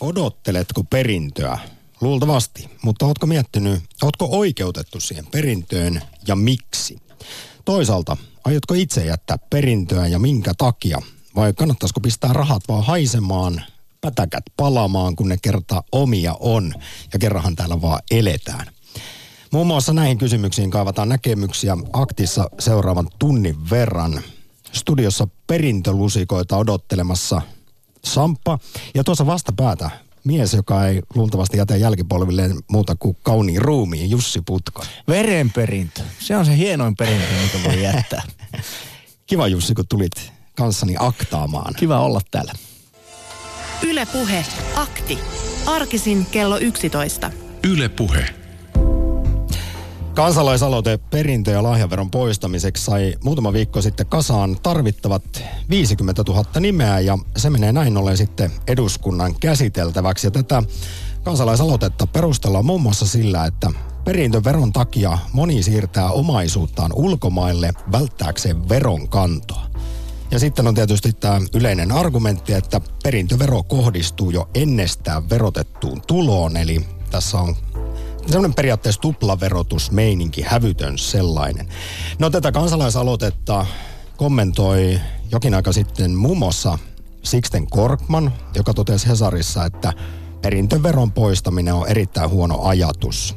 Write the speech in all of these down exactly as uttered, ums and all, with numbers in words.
Odotteletko perintöä? Luultavasti, mutta ootko miettinyt, ootko oikeutettu siihen perintöön ja miksi? Toisaalta, aiotko itse jättää perintöä ja minkä takia? Vai kannattaisiko pistää rahat vaan haisemaan, pätäkät palamaan, kun ne kertaa omia on ja kerranhan täällä vaan eletään? Muun muassa näihin kysymyksiin kaivataan näkemyksiä Aktissa seuraavan tunnin verran. Studiossa perintölusikoita odottelemassa Samppa ja tuossa vastapäätä mies, joka ei luultavasti jätä jälkipolvilleen muuta kuin kauniin ruumiin, Jussi Putkonen. Verenperintö. Se on se hienoin perintö, mitä voi jättää. Kiva Jussi, kun tulit kanssani aktaamaan. Kiva olla täällä. Yle Puhe. Akti. Arkisin kello yksitoista. Yle Puhe. Kansalaisaloite perintö- ja lahjaveron poistamiseksi sai muutama viikko sitten kasaan tarvittavat viisikymmentätuhatta nimeä ja se menee näin ollen sitten eduskunnan käsiteltäväksi. Ja tätä kansalaisaloitetta perustellaan muun muassa sillä, että perintöveron takia moni siirtää omaisuuttaan ulkomaille välttääkseen veronkantoa. Ja sitten on tietysti tämä yleinen argumentti, että perintövero kohdistuu jo ennestään verotettuun tuloon, eli tässä on sellainen periaatteessa tuplaverotusmeininki, hävytön sellainen. No tätä kansalaisaloitetta kommentoi jokin aika sitten muun muassa Sixten Korkman, joka totesi Hesarissa, että perintöveron poistaminen on erittäin huono ajatus.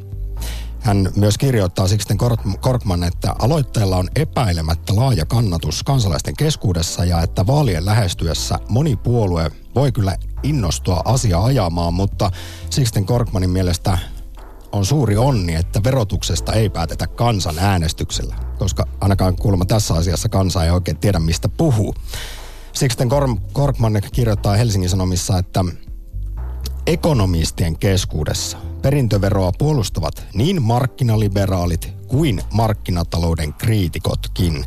Hän myös kirjoittaa Sixten Korkman, että aloitteella on epäilemättä laaja kannatus kansalaisten keskuudessa ja että vaalien lähestyessä moni puolue voi kyllä innostua asiaa ajamaan, mutta Sixten Korkmanin mielestä on suuri onni, että verotuksesta ei päätetä kansanäänestyksellä, koska ainakaan kuulemma tässä asiassa kansa ei oikein tiedä, mistä puhuu. Sixten Korkman kirjoittaa Helsingin Sanomissa, että ekonomistien keskuudessa perintöveroa puolustavat niin markkinaliberaalit kuin markkinatalouden kriitikotkin.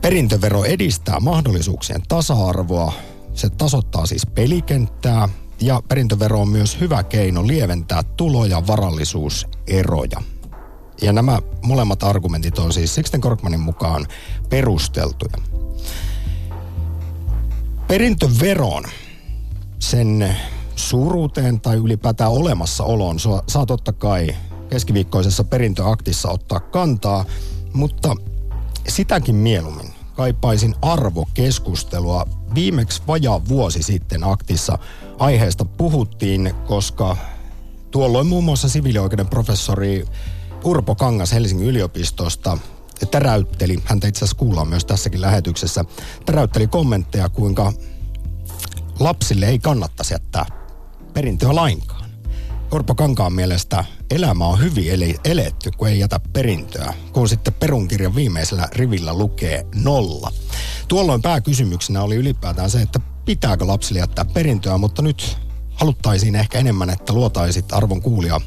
Perintövero edistää mahdollisuuksien tasa-arvoa, se tasoittaa siis pelikenttää, ja perintövero on myös hyvä keino lieventää tulo- ja varallisuuseroja. Ja nämä molemmat argumentit on siis Sixten Korkmanin mukaan perusteltuja. Perintöveron, sen suuruuteen tai ylipäätään olemassaoloon saa totta kai keskiviikkoisessa perintöaktissa ottaa kantaa, mutta sitäkin mieluummin kaipaisin arvokeskustelua. Viimeksi vajaa vuosi sitten aktissa aiheesta puhuttiin, koska tuolloin muun muassa siviilioikeuden professori Urpo Kangas Helsingin yliopistosta täräytteli, häntä itse asiassa kuullaan myös tässäkin lähetyksessä, täräytteli kommentteja, kuinka lapsille ei kannattaisi jättää perintöä lainkaan. Urpo Kankaan mielestä elämä on hyvin eli eletty, kun ei jätä perintöä, kun sitten perunkirjan viimeisellä rivillä lukee nolla. Tuolloin pääkysymyksenä oli ylipäätään se, että pitääkö lapsille jättää perintöä, mutta nyt haluttaisiin ehkä enemmän, että luotaisit arvon kuulia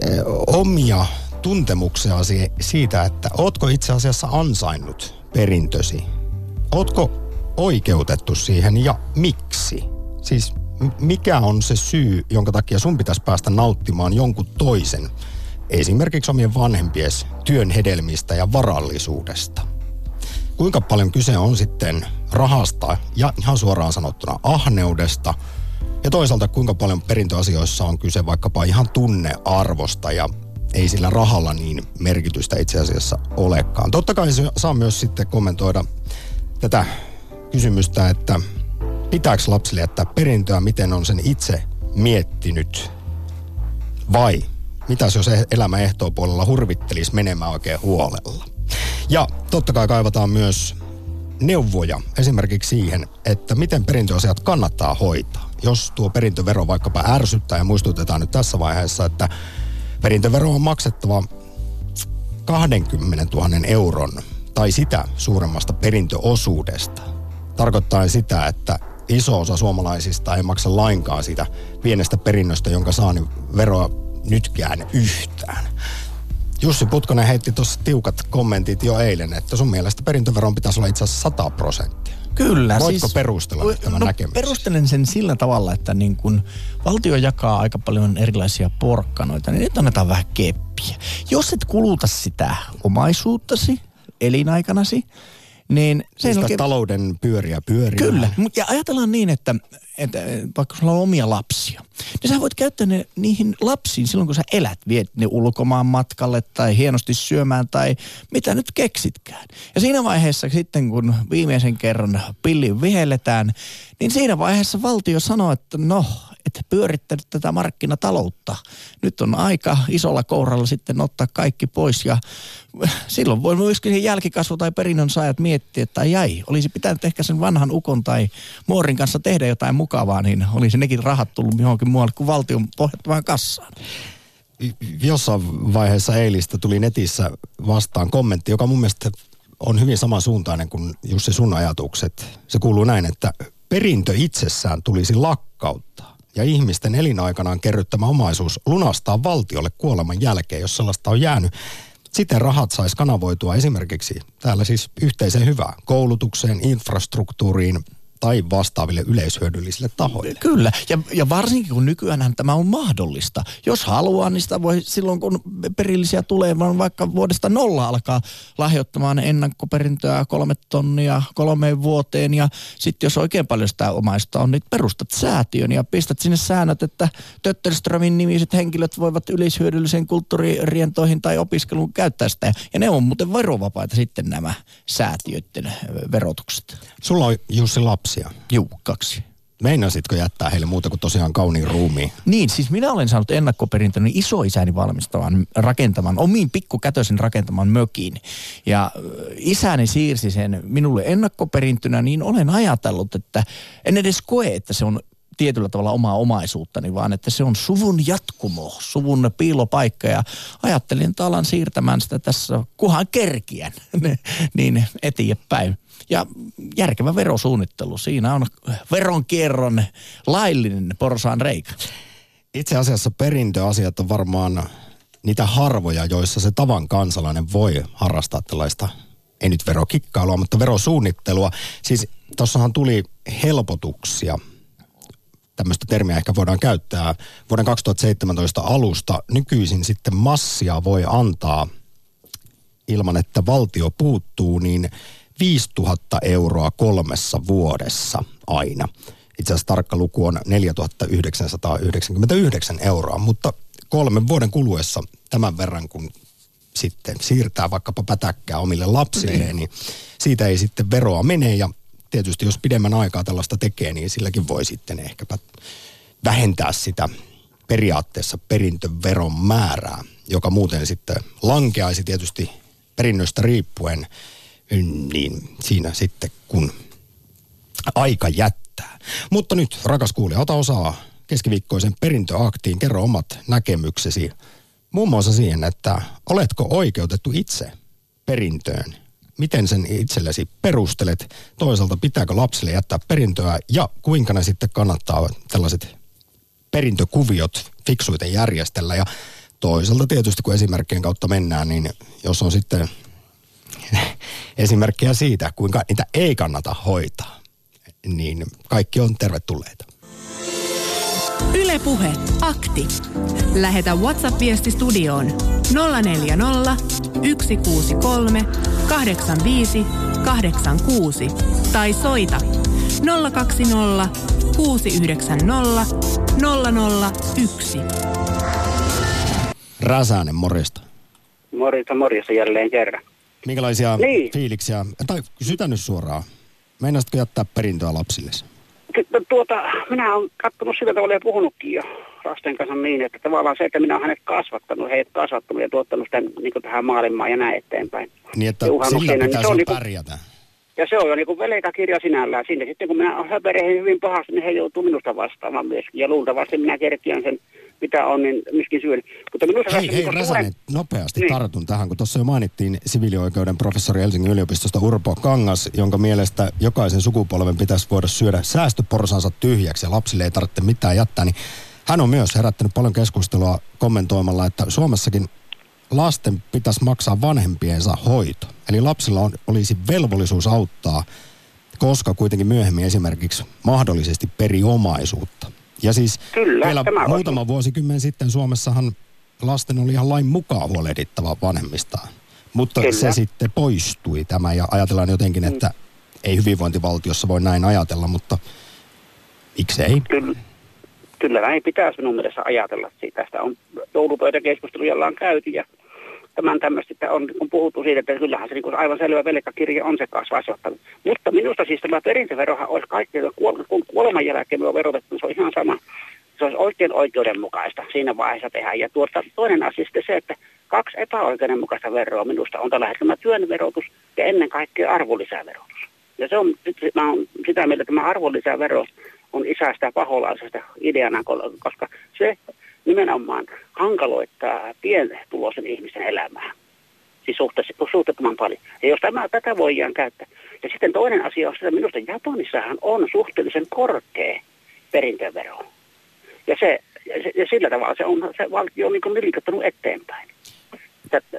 eh, omia tuntemuksiasi siitä, että ootko itse asiassa ansainnut perintösi? Ootko oikeutettu siihen ja miksi? Siis mikä on se syy, jonka takia sun pitäisi päästä nauttimaan jonkun toisen, esimerkiksi omien vanhempies työn hedelmistä ja varallisuudesta? Kuinka paljon kyse on sitten rahasta ja ihan suoraan sanottuna ahneudesta ja toisaalta kuinka paljon perintöasioissa on kyse vaikkapa ihan tunnearvosta ja ei sillä rahalla niin merkitystä itse asiassa olekaan. Totta kai saa myös sitten kommentoida tätä kysymystä, että pitääkö lapsille jättää perintöä, miten on sen itse miettinyt vai mitäs jos elämä ehtoopuolella hurvittelisi menemään oikein huolella. Ja totta kai kaivataan myös neuvoja esimerkiksi siihen, että miten perintöasiat kannattaa hoitaa. Jos tuo perintövero vaikkapa ärsyttää ja muistutetaan nyt tässä vaiheessa, että perintövero on maksettava kaksikymmentätuhatta euron tai sitä suuremmasta perintöosuudesta. Tarkoittaa sitä, että iso osa suomalaisista ei maksa lainkaan sitä pienestä perinnöstä, jonka saa niin veroa nytkään yhtään. Jussi Putkonen heitti tuossa tiukat kommentit jo eilen, että sun mielestä perintöveron pitäisi olla itse asiassa sata prosenttia. Kyllä. Voitko siis perustella no, tämän näkemyksen? Perustelen sen sillä tavalla, että niin kun valtio jakaa aika paljon erilaisia porkkanoita, niin nyt annetaan vähän keppiä. Jos et kuluta sitä omaisuuttasi, elinaikanasi, Niin siis sen talouden pyöriä pyöriä. Kyllä, ja ajatellaan niin, että, että vaikka sulla on omia lapsia, niin sä voit käyttää ne niihin lapsiin silloin, kun sä elät, viet ne ulkomaan matkalle tai hienosti syömään tai mitä nyt keksitkään. Ja siinä vaiheessa sitten, kun viimeisen kerran pillin vihelletään, niin siinä vaiheessa valtio sanoo, että no, että pyörittänyt tätä markkinataloutta. Nyt on aika isolla kouralla sitten ottaa kaikki pois ja silloin voi myöskin jälkikasvu tai perinnön saajat miettiä, että jäi. Olisi pitänyt ehkä sen vanhan ukon tai muorin kanssa tehdä jotain mukavaa, niin olisi nekin rahat tullut johonkin muualle kuin valtion pohjattavaan kassaan. Jossain vaiheessa eilistä tuli netissä vastaan kommentti, joka mun mielestä on hyvin samansuuntainen kuin Jussi sun ajatukset. Se kuuluu näin, että perintö itsessään tulisi lakkauttaa ja ihmisten elinaikanaan kerryttämä omaisuus lunastaa valtiolle kuoleman jälkeen, jos sellaista on jäänyt. Siten rahat saisi kanavoitua esimerkiksi täällä siis yhteiseen hyvään, koulutukseen, infrastruktuuriin tai vastaaville yleishyödyllisille tahoille. Kyllä, ja, ja varsinkin kun nykyäänhän tämä on mahdollista. Jos haluaa, niin sitä voi silloin, kun perillisiä tulee, vaan vaikka vuodesta nolla alkaa lahjoittamaan ennakkoperintöä kolme tonnia kolmeen vuoteen, ja sitten jos oikein paljon sitä omaista on, niin perustat säätiön ja pistät sinne säännöt, että Tötterströmin nimiset henkilöt voivat yleishyödyllisiin kulttuuririentoihin tai opiskeluun käyttää sitä, ja ne on muuten verovapaita sitten nämä säätiöiden verotukset. Sulla on Jussi lapsi. Juu, kaksi. Meinasitko jättää heille muuta kuin tosiaan kauniin ruumiin? Niin, siis minä olen saanut ennakkoperintöni isoisäni valmistamaan rakentamaan, omiin pikkukätösen rakentamaan mökin. Ja isäni siirsi sen minulle ennakkoperintönä, niin olen ajatellut, että en edes koe, että se on tietyllä tavalla omaa omaisuuttani, vaan että se on suvun jatkumo, suvun piilopaikka. Ja ajattelin, että alan siirtämään sitä tässä, kuhan kerkiän, niin eteenpäin. Ja järkevä verosuunnittelu. Siinä on veronkierron laillinen porsaan reikä. Itse asiassa perintöasiat on varmaan niitä harvoja, joissa se tavan kansalainen voi harrastaa tällaista, ei nyt verokikkailua, mutta verosuunnittelua. Siis tuossahan tuli helpotuksia. Tämmöistä termiä ehkä voidaan käyttää. Vuoden kaksituhattaseitsemäntoista alusta nykyisin sitten massia voi antaa ilman, että valtio puuttuu, niin viisituhatta euroa kolmessa vuodessa aina. Itse asiassa tarkka luku on neljätuhatta yhdeksänsataayhdeksänkymmentäyhdeksän euroa, mutta kolmen vuoden kuluessa tämän verran, kun sitten siirtää vaikkapa pätäkkää omille lapsilleen, niin siitä ei sitten veroa mene ja tietysti jos pidemmän aikaa tällaista tekee, niin silläkin voi sitten ehkäpä vähentää sitä periaatteessa perintöveron määrää, joka muuten sitten lankeaisi tietysti perinnöstä riippuen, niin siinä sitten kun aika jättää. Mutta nyt, rakas kuulija, ota osaa keskiviikkoisen perintöaktiin, kerro omat näkemyksesi. Muun muassa siihen, että oletko oikeutettu itse perintöön? Miten sen itsellesi perustelet? Toisaalta pitääkö lapsille jättää perintöä ja kuinka ne sitten kannattaa tällaiset perintökuviot fiksuiten järjestellä? Ja toisaalta tietysti kun esimerkkien kautta mennään, niin jos on sitten esimerkkejä siitä, kuinka niitä ei kannata hoitaa, niin kaikki on tervetulleita. Yle Puhe, akti. Lähetä WhatsApp-viesti studioon nolla neljä nolla, yksi kuusi kolme, kahdeksan viisi, kahdeksan kuusi tai soita nolla kaksi nolla, kuusi yhdeksän nolla, nolla nolla yksi. Räsänen, morjesta. Morjesta, morjesta jälleen kerran. Minkälaisia niin fiiliksiä, tai kysytä nyt suoraan, meinaisitko jättää perintöä lapsillesi? Tuota, minä olen katsonut sillä tavalla ja puhunutkin jo lasten kanssa niin, että tavallaan se, että minä olen hänet kasvattanut, heidät kasvattanut ja tuottanut sitä niin kuin tähän maailmaan ja näin eteenpäin. Niin, että sillä pitää niin, se niin kuin, pärjätä. Ja se on jo niin kuin veleitä kirja sinällään sinne. Sitten kun minä häperehden hyvin pahasti, niin he joutuu minusta vastaamaan myöskin. Ja luultavasti minä kerkiän sen, mitä on, niin myöskin syyn. Mutta hei, hei niin Räsänen, suuren nopeasti niin tartun tähän, kun tuossa jo mainittiin siviilioikeuden professori Helsingin yliopistosta Urpo Kangas, jonka mielestä jokaisen sukupolven pitäisi voida syödä säästöporsansa tyhjäksi ja lapsille ei tarvitse mitään jättää. Niin hän on myös herättänyt paljon keskustelua kommentoimalla, että Suomessakin lasten pitäisi maksaa vanhempiensa hoito. Eli lapsilla on, olisi velvollisuus auttaa, koska kuitenkin myöhemmin esimerkiksi mahdollisesti peri omaisuutta. Ja siis kyllä, vielä muutama vuosikymmen sitten Suomessahan lasten oli ihan lain mukaan huolehdittava vanhemmistaan. Mutta kyllä. Se sitten poistui tämä ja ajatellaan jotenkin, että mm. ei hyvinvointivaltiossa voi näin ajatella, mutta miksei? Kyllä, kyllä näin pitäisi minun mielessä ajatella. Tästä on joulupöytäkeskusteluja ollaan käyty ja tämän tämmöistä on kun puhuttu siitä, että kyllähän se niin aivan selvä velkakirja on se kasvattanut. Mutta minusta siis tämä perintöverohan olisi kaikkea, kun kuoleman jälkeen me on verotettu, se on ihan sama. Se olisi oikein oikeudenmukaista siinä vaiheessa tehdä. Ja tuota, toinen asia sitten se, että kaksi epäoikeudenmukaista veroa minusta on tällä hetkellä työn verotus ja ennen kaikkea arvonlisäverotus. Ja se on, mä oon sitä mieltä, että tämä arvonlisävero on isästä paholaisesta ideana, koska se nimenomaan hankaloittaa pientuloisen ihmisen elämää. Siis suhteettoman paljon. Ja jos tämä, tätä voidaan käyttää. Ja sitten toinen asia on se, että minusta Japanissahan on suhteellisen korkea perintövero. Ja, se, ja sillä tavalla se, on, se valtio on niin kuin liikuttanut eteenpäin.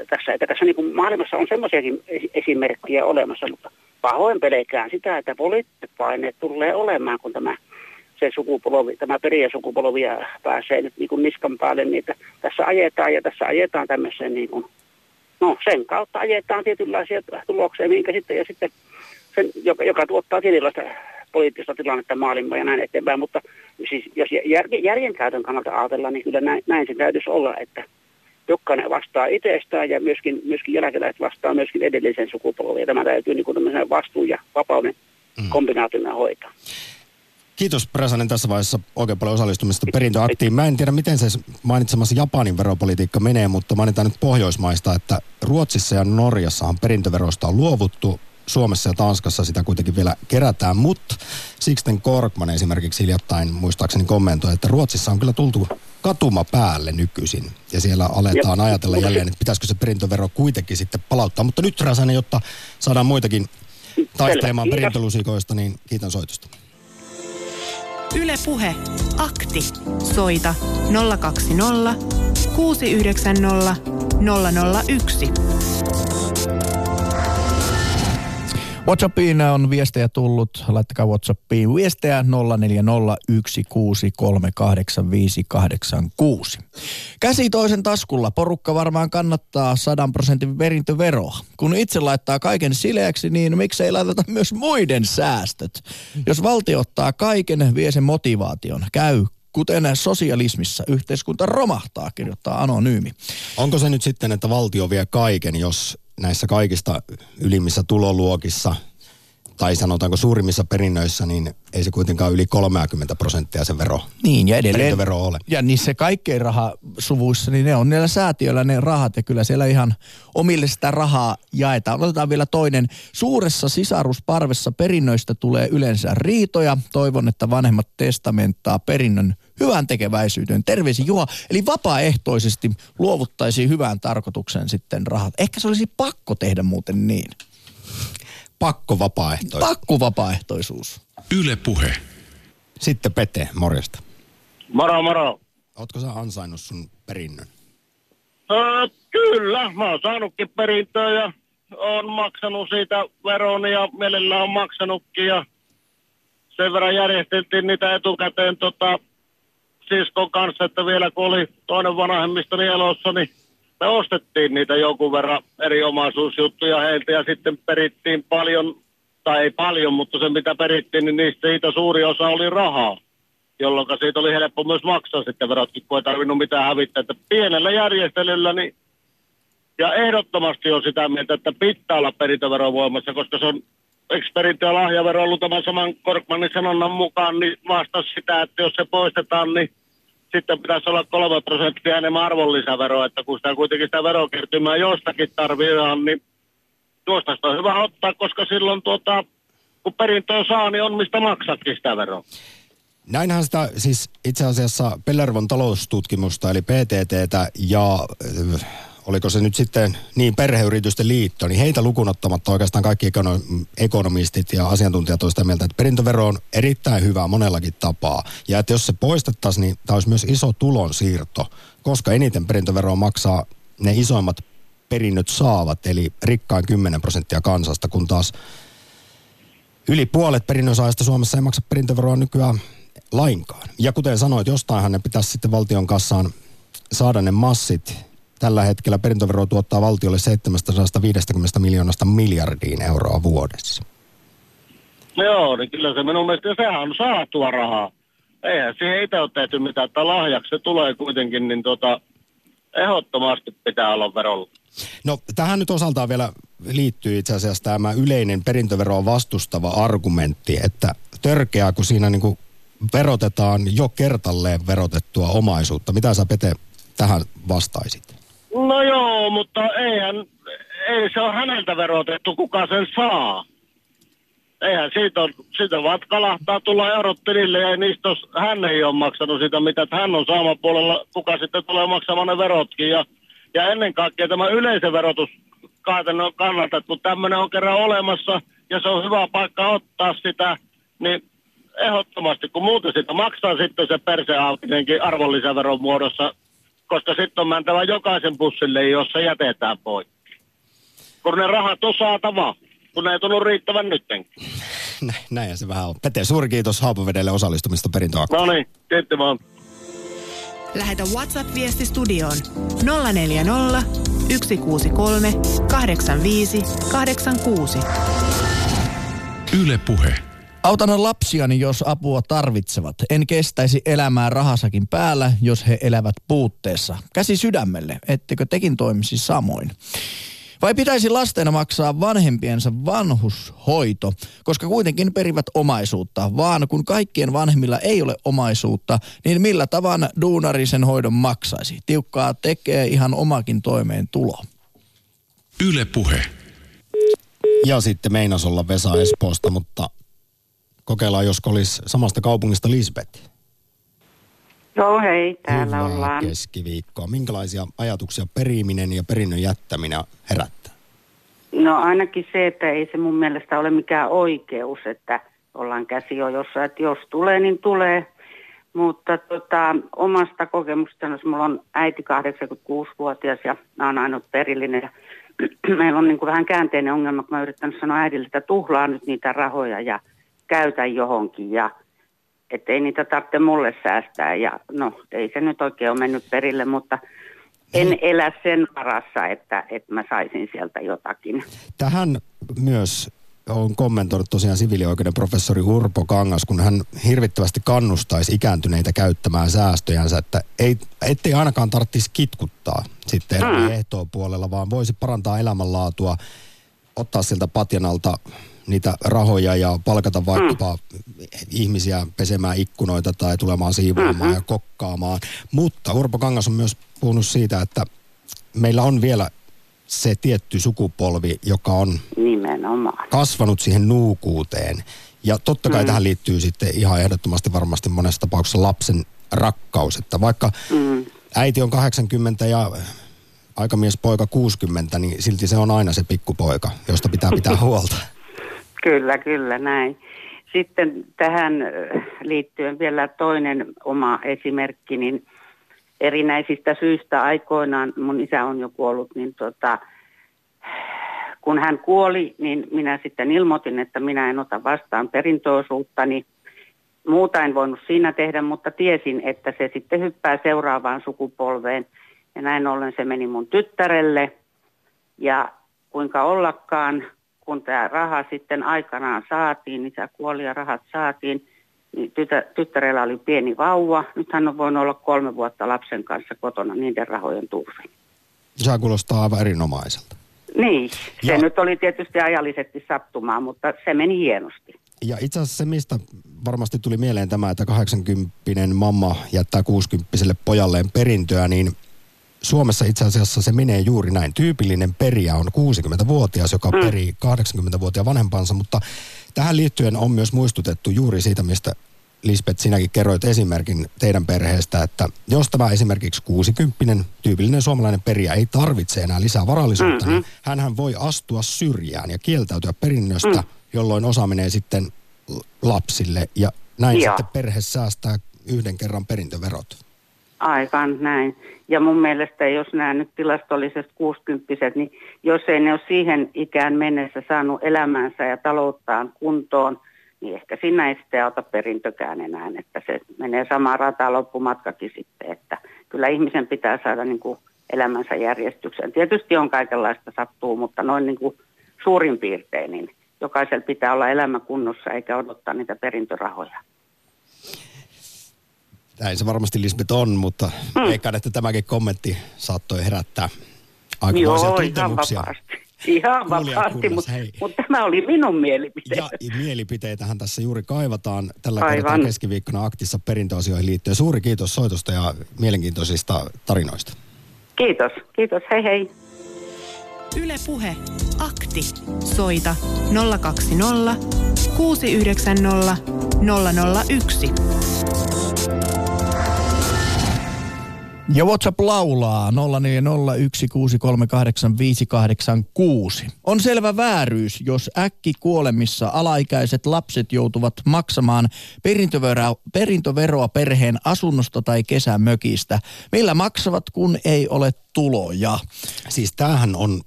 Tässä, että tässä niin kuin maailmassa on semmoisiakin esimerkkejä olemassa, mutta pahoin pelkään sitä, että poliittiset paineet tulee olemaan, kun tämä, se sukupolvi, tämä perijäsukupolvi pääsee nyt niin kuin niskan päälle, niin että tässä ajetaan ja tässä ajetaan tämmöiseen, niin kuin, no sen kautta ajetaan tietynlaisia tuloksia, minkä sitten, ja sitten sen, joka, joka tuottaa tietynlaista poliittista tilannetta maailmaa ja näin eteenpäin, mutta siis jos järjen käytön kannalta ajatellaan, niin kyllä näin, näin se täytyisi olla, että jokainen vastaa itsestään ja myöskin, myöskin jälkeläiset vastaa myöskin edellisen sukupolven. Ja tämä täytyy niin kuin vastuun ja vapauden mm. kombinaationa hoitaa. Kiitos Präsänen tässä vaiheessa oikein paljon osallistumista perintöaktiin. Mä en tiedä, miten se mainitsemassa Japanin veropolitiikka menee, mutta mainitaan nyt Pohjoismaista, että Ruotsissa ja Norjassahan perintöverosta on luovuttu. Suomessa ja Tanskassa sitä kuitenkin vielä kerätään, mutta Sixten Korkman esimerkiksi hiljattain muistaakseni kommentoi, että Ruotsissa on kyllä tultu katuma päälle nykyisin ja siellä aletaan Jep. ajatella jälleen, että pitäisikö se perintövero kuitenkin sitten palauttaa. Mutta nyt Räsänen, jotta saadaan muitakin taistelemaan perintölusikoista, niin kiitän soitosta. Yle Puhe. Akti. Soita nolla kaksi nolla kuusi yhdeksän nolla nolla yksi. WhatsAppiin on viestejä tullut. Laittakaa WhatsAppiin viestejä nolla neljä nolla yksi kuusi kolme kahdeksan viisi kahdeksan kuusi. Käsi toisen taskulla. Porukka varmaan kannattaa sadan prosentin perintöveroa. Kun itse laittaa kaiken sileäksi, niin miksei laiteta myös muiden säästöt? Jos valtio ottaa kaiken, vie sen motivaation. Käy. Kuten sosialismissa yhteiskunta romahtaa, kirjoittaa anonyymi. Onko se nyt sitten, että valtio vie kaiken, jos näissä kaikista ylimmissä tuloluokissa tai sanotaanko suurimmissa perinnöissä, niin ei se kuitenkaan yli kolmekymmentä prosenttia se vero. Niin ja edelleen. Perintövero ole. Ja niissä kaikkein rahasuvuissa, niin ne on niillä säätiöillä ne rahat ja kyllä siellä ihan omille sitä rahaa jaetaan. Otetaan vielä toinen. Suuressa sisarusparvessa perinnöistä tulee yleensä riitoja. Toivon, että vanhemmat testamenttaa perinnön hyvään tekeväisyyteen. Terveisin Juha. Eli vapaaehtoisesti luovuttaisiin hyvään tarkoitukseen sitten rahat. Ehkä se olisi pakko tehdä muuten niin. Pakko vapaaehtoisuus. Pakko vapaaehtoisuus. Yle Puhe. Sitten Pete, morjesta. Moro, moro. Ootko sä ansainnut sun perinnön? Öö, kyllä, mä oon saanutkin perintöä ja oon maksanut siitä veron ja mielellään on maksanutkin. Ja sen verran järjesteltiin niitä etukäteen tota, siskon kanssa, että vielä kun oli toinen vanhemmistoni elossa, niin me ostettiin niitä jonkun verran eri omaisuusjuttuja heiltä ja sitten perittiin paljon, tai ei paljon, mutta se mitä perittiin, niin niistä siitä suuri osa oli rahaa, jolloin siitä oli helppo myös maksaa sitten verotkin, kun ei tarvinnut mitään hävittää. Että pienellä järjestelyllä, niin, ja ehdottomasti on sitä mieltä, että pitää olla perintöverovoimassa, koska se on, eikö perintö- ja lahjavero ollut tämän saman Korkmanin sanonnan mukaan, niin vastaa sitä, että jos se poistetaan, niin sitten pitäisi olla kolme prosenttia enemmän arvonlisäveroa, että kun sitä kuitenkin sitä verokertymää jostakin tarvitaan, niin tuosta sitä on hyvä ottaa, koska silloin tuota, kun perintöä saa, niin on mistä maksakin sitä veroa. Näinhän sitä siis itse asiassa Pellervon taloustutkimusta, eli P T T:tä ja oliko se nyt sitten niin perheyritysten liitto, niin heitä lukunottamatta oikeastaan kaikki ekonomistit ja asiantuntijat ovat sitä mieltä, että perintövero on erittäin hyvä monellakin tapaa. Ja että jos se poistettaisiin, niin tämä olisi myös iso tulonsiirto, koska eniten perintöveroa maksaa ne isoimmat perinnöt saavat, eli rikkain kymmenen prosenttia kansasta, kun taas yli puolet perinnönsaajista Suomessa ei maksa perintöveroa nykyään lainkaan. Ja kuten sanoit, jostainhan ne pitäisi sitten valtion kassaan saada ne massit Tällä hetkellä perintövero tuottaa valtiolle seitsemänsataaviisikymmentä miljoonasta miljardiin euroa vuodessa. Joo, niin kyllä se minun mielestä, sehän on saatua rahaa. Eihän siihen itse ole tehty mitään, että lahjaksi se tulee kuitenkin, niin tota, ehdottomasti pitää olla verolla. No tähän nyt osaltaan vielä liittyy itse asiassa tämä yleinen perintöveroa vastustava argumentti, että törkeää, kun siinä niin kuin verotetaan jo kertalleen verotettua omaisuutta. Mitä sä, Pete, tähän vastaisit? No joo, mutta eihän, ei se ole häneltä verotettu, kuka sen saa. Eihän siitä, on, siitä vaan kalahtaa tulla eurot tilille ja niistä on, hän ei ole maksanut sitä, mitä hän on saama puolella, kuka sitten tulee maksamaan ne verotkin. Ja, ja ennen kaikkea tämä yleisen verotus on kannatettu, tämmöinen on kerran olemassa ja se on hyvä paikka ottaa sitä, niin ehdottomasti, kun muuten sitä maksaa sitten se perseaaltinenkin arvonlisäveron muodossa, koska sitten on mentävä jokaisen bussille, jossa jätetään pois. Kun ne rahat on saatava, kun ne ei tullut riittävän nyttenkin. Näin se vähän on. Pete, suuri kiitos Haapavedelle osallistumista perintöaktiin. No niin, kiitti vaan. Lähetä WhatsApp-viesti studioon nolla neljä nolla yksi kuusi kolme kahdeksan viisi kahdeksan kuusi. Yle Puhe. Autan lapsiani, jos apua tarvitsevat. En kestäisi elämää rahasakin päällä, jos he elävät puutteessa. Käsi sydämelle, ettekö tekin toimisi samoin? Vai pitäisi lastena maksaa vanhempiensa vanhushoito, koska kuitenkin perivät omaisuutta, vaan kun kaikkien vanhemmilla ei ole omaisuutta, niin millä tavan duunari sen hoidon maksaisi? Tiukkaa tekee ihan omakin toimeentulo. Yle Puhe. Ja sitten meinas olla Vesa Espoosta, mutta kokeillaan, josko olisi samasta kaupungista Lisbeth. Joo, hei, täällä hyvää ollaan. Keskiviikkoa. Minkälaisia ajatuksia periminen ja perinnön jättäminen herättää? No ainakin se, että ei se mun mielestä ole mikään oikeus, että ollaan käsi jo jossain, että jos tulee, niin tulee. Mutta tota, omasta kokemuksestani, jos mulla on äiti kahdeksankymmentäkuusivuotias ja mä oon ainut perillinen. Ja meillä on niin kuin vähän käänteinen ongelma, kun mä yritän sanoa äidille, että tuhlaa nyt niitä rahoja ja käytä johonkin ja ettei niitä tarvitse mulle säästää. Ja no, ei se nyt oikein ole mennyt perille, mutta en elä sen varassa, että, että mä saisin sieltä jotakin. Tähän myös on kommentoinut tosiaan siviilioikeuden professori Urpo Kangas, kun hän hirvittävästi kannustaisi ikääntyneitä käyttämään säästöjänsä, että ei, ettei ainakaan tarvitsisi kitkuttaa sitten hmm. eri ehtoopuolella, vaan voisi parantaa elämänlaatua, ottaa sieltä patjanalta niitä rahoja ja palkata vaikkapa mm. ihmisiä pesemään ikkunoita tai tulemaan siivoamaan mm-hmm. ja kokkaamaan. Mutta Urpo Kangas on myös puhunut siitä, että meillä on vielä se tietty sukupolvi, joka on nimenomaan kasvanut siihen nuukuuteen. Ja totta kai mm. tähän liittyy sitten ihan ehdottomasti varmasti monessa tapauksessa lapsen rakkaus. Että vaikka mm. äiti on kahdeksankymmentä ja aikamiespoika kuusikymmentä, niin silti se on aina se pikkupoika, josta pitää pitää huolta. Kyllä, kyllä, näin. Sitten tähän liittyen vielä toinen oma esimerkki, niin erinäisistä syistä aikoinaan, mun isä on jo kuollut, niin tota, kun hän kuoli, niin minä sitten ilmoitin, että minä en ota vastaan perintöosuuttani. Muuta en voinut siinä tehdä, mutta tiesin, että se sitten hyppää seuraavaan sukupolveen. Ja näin ollen se meni mun tyttärelle ja kuinka ollakaan. Kun tämä raha sitten aikanaan saatiin, niin tämä kuoli ja rahat saatiin, niin tytä, tyttärellä oli pieni vauva. Nyt hän on voinut olla kolme vuotta lapsen kanssa kotona niiden rahojen turvin. Se kuulostaa aivan erinomaiselta. Niin, se ja nyt oli tietysti ajallisesti sattumaa, mutta se meni hienosti. Ja itse asiassa se, mistä varmasti tuli mieleen tämä, että kahdeksankymppinen mamma jättää kuusikymmentäiselle pojalleen perintöä, niin Suomessa itse asiassa se menee juuri näin. Tyypillinen perijä on kuusikymmentävuotias, joka perii kahdeksankymmentävuotiaan vanhempansa, mutta tähän liittyen on myös muistutettu juuri siitä, mistä Lisbeth sinäkin kerroit esimerkin teidän perheestä, että jos tämä esimerkiksi kuusikymppinen tyypillinen suomalainen perijä ei tarvitse enää lisää varallisuutta, mm-hmm. niin hänhän voi astua syrjään ja kieltäytyä perinnöstä, mm. jolloin osa menee sitten lapsille ja näin ja sitten perhe säästää yhden kerran perintöverot. Aivan näin. Ja mun mielestä, jos nämä nyt tilastolliset kuusikymppiset, niin jos ei ne ole siihen ikään mennessä saanut elämäänsä ja talouttaan kuntoon, niin ehkä sinä ei sitten auta perintökään enää, että se menee samaan rataan loppumatkakin sitten. Että kyllä ihmisen pitää saada niin kuin elämänsä järjestykseen. Tietysti on kaikenlaista sattuu, mutta noin niin kuin suurin piirtein, niin jokaisella pitää olla elämä kunnossa eikä odottaa niitä perintörahoja. Näin se varmasti Lisbeth on, mutta mm. veikkaan, että tämäkin kommentti saattoi herättää aikamoisia Joo, tuntemuksia. Ihan vapaasti. Ihan vapaasti, mutta mut tämä oli minun mielipiteeni. Ja mielipiteitähän tässä juuri kaivataan. Tällä Aivan. kertaa keskiviikkona Aktissa perintöasioihin liittyen. Suuri kiitos soitosta ja mielenkiintoisista tarinoista. Kiitos, kiitos. Hei hei. Yle Puhe. Akti. Soita nolla kaksi nolla kuusi yhdeksän nolla nolla nolla yksi. Ja WhatsApp laulaa nolla neljä nolla yksi kuusi kolme kahdeksan viisi kahdeksan kuusi. On selvä vääryys, jos äkki kuolemissa alaikäiset lapset joutuvat maksamaan perintöveroa, perintöveroa perheen asunnosta tai kesämökistä. Millä maksavat, kun ei ole tuloja? Siis tämähän on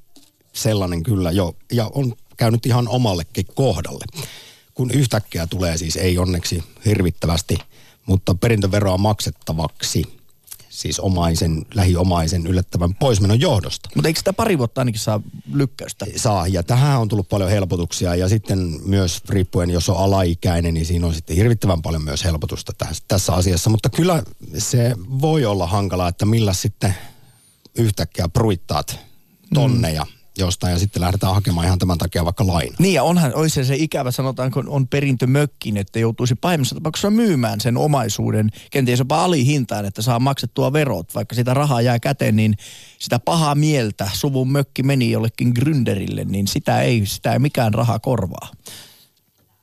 sellainen kyllä jo, ja on käynyt ihan omallekin kohdalle. Kun yhtäkkiä tulee siis, ei onneksi hirvittävästi, mutta perintöveroa maksettavaksi. Siis omaisen, lähiomaisen yllättävän poismenon johdosta. Mutta eikö sitä pari vuotta ainakin saa lykkäystä? Saa, ja tähän on tullut paljon helpotuksia. Ja sitten myös riippuen, jos on alaikäinen, niin siinä on sitten hirvittävän paljon myös helpotusta tässä, tässä asiassa. Mutta kyllä se voi olla hankalaa, että millä sitten yhtäkkiä pruittaat tonneja. Mm. jostain ja sitten lähdetään hakemaan ihan tämän takia vaikka lainaa. Niin ja onhan, olisi se, se ikävä, sanotaan, kun on perintömökkin, että joutuisi pahimmassa tapauksessa myymään sen omaisuuden, kenties jopa alihintaan, että saa maksettua verot. Vaikka sitä rahaa jää käteen, niin sitä pahaa mieltä, suvun mökki meni jollekin gründerille, niin sitä ei, sitä ei mikään raha korvaa.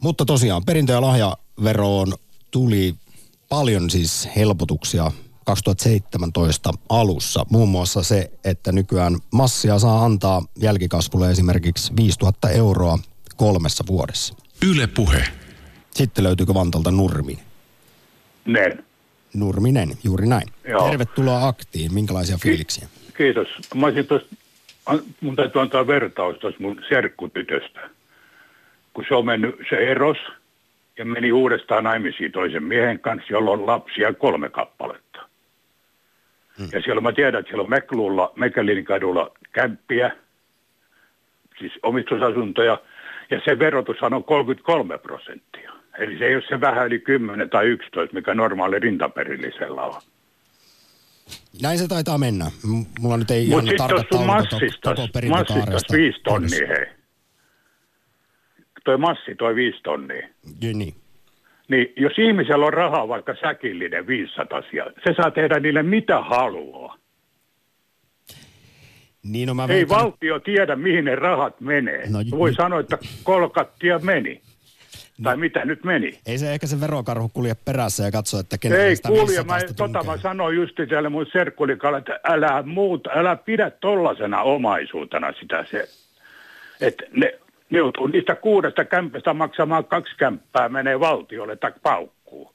Mutta tosiaan perintö- ja lahjaveroon tuli paljon siis helpotuksia kaksituhattaseitsemäntoista alussa. Muun muassa se, että nykyään massia saa antaa jälkikasvulle esimerkiksi viisituhatta euroa kolmessa vuodessa. Yle Puhe. Sitten löytyykö Vantalta Nurminen? Nen. Nurminen, juuri näin. Joo. Tervetuloa Aktiin. Minkälaisia fiiliksiä? Ki- kiitos. Mä olisin tuossa, mun täytyy antaa vertaus tuossa mun serkkutytöstä. Kun se on mennyt, se eros ja meni uudestaan naimisiin toisen miehen kanssa, jolla on lapsia kolme kappaletta. Ja siellä mä tiedän, että siellä on Meklulla, Mekelin kadulla kämppiä, siis omistusasuntoja, ja se verotushan on kolmekymmentäkolme prosenttia. Eli se ei ole se vähän yli kymmenen tai yksitoista, mikä normaali rintaperillisellä on. Näin se taitaa mennä. Mulla nyt ei ihan tarkkaan ole massista massistas viisi tonnia, hei. Toi massi, toi viisi tonnia. Ja niin. Niin, jos ihmisellä on rahaa vaikka säkillinen viisisatasia, se saa tehdä niille mitä haluaa. Niin, no mä Ei veikkaan... valtio tiedä, mihin ne rahat menee. No, j- Voi j- sanoa, että kolkattia meni. No, tai mitä nyt meni. Ei se ehkä se verokarhu kulje perässä ja katso, että kenellä ei sitä kulje, mä, tota mä sanoin just siellä mun serkkulikalle, että älä muuta, älä pidä tollasena omaisuutena sitä se, että ne... Joutuu niistä kuudesta kämpästä maksamaan kaksi kämppää, menee valtiolle tai paukkuun.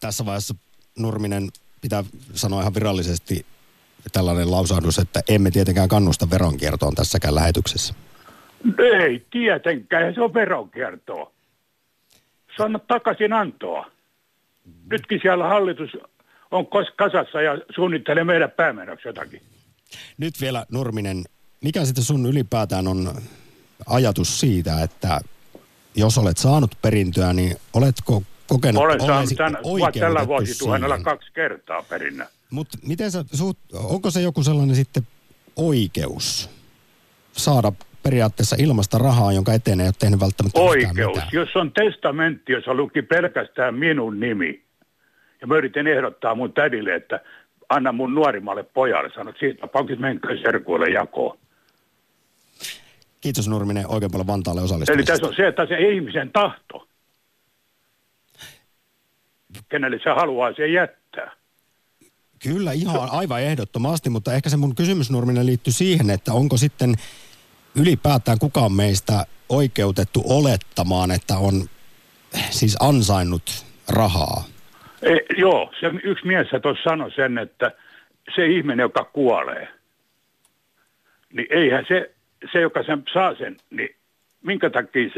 Tässä vaiheessa Nurminen pitää sanoa ihan virallisesti tällainen lausahdus, että emme tietenkään kannusta veronkiertoon tässäkään lähetyksessä. Ei tietenkään, se on veronkiertoa. Se on takaisin antoa. Nytkin siellä hallitus on kasassa ja suunnittelee meidän päämenoksi jotakin. Nyt vielä Nurminen, mikä sitten sun ylipäätään on... ajatus siitä, että jos olet saanut perintöä, niin oletko kokenut Olen saanut tämän, tällä vuosituhannella kaksi kertaa perinnä. Mutta miten sä, onko se joku sellainen sitten oikeus saada periaatteessa ilmasta rahaa, jonka eteen ei ole tehnyt välttämättä oikeus. Jos on testamentti, jossa luki pelkästään minun nimi, ja mä yritin ehdottaa mun tädille, että anna mun nuorimmalle pojalle, sanot siitä tapauksessa menkö serkuille jakoon. Kiitos Nurminen oikein paljon Vantaalle osallistumisesta. Eli tässä on se, että se ihmisen tahto, kenelle se haluaa se jättää. Kyllä ihan aivan ehdottomasti, mutta ehkä se mun kysymys Nurminen liittyy siihen, että onko sitten ylipäätään kukaan meistä oikeutettu olettamaan, että on siis ansainnut rahaa. Ei, joo, se yksi mies tuossa sanoi sen, että se ihminen, joka kuolee, niin eihän se... Se, joka sen saa sen, niin minkä takia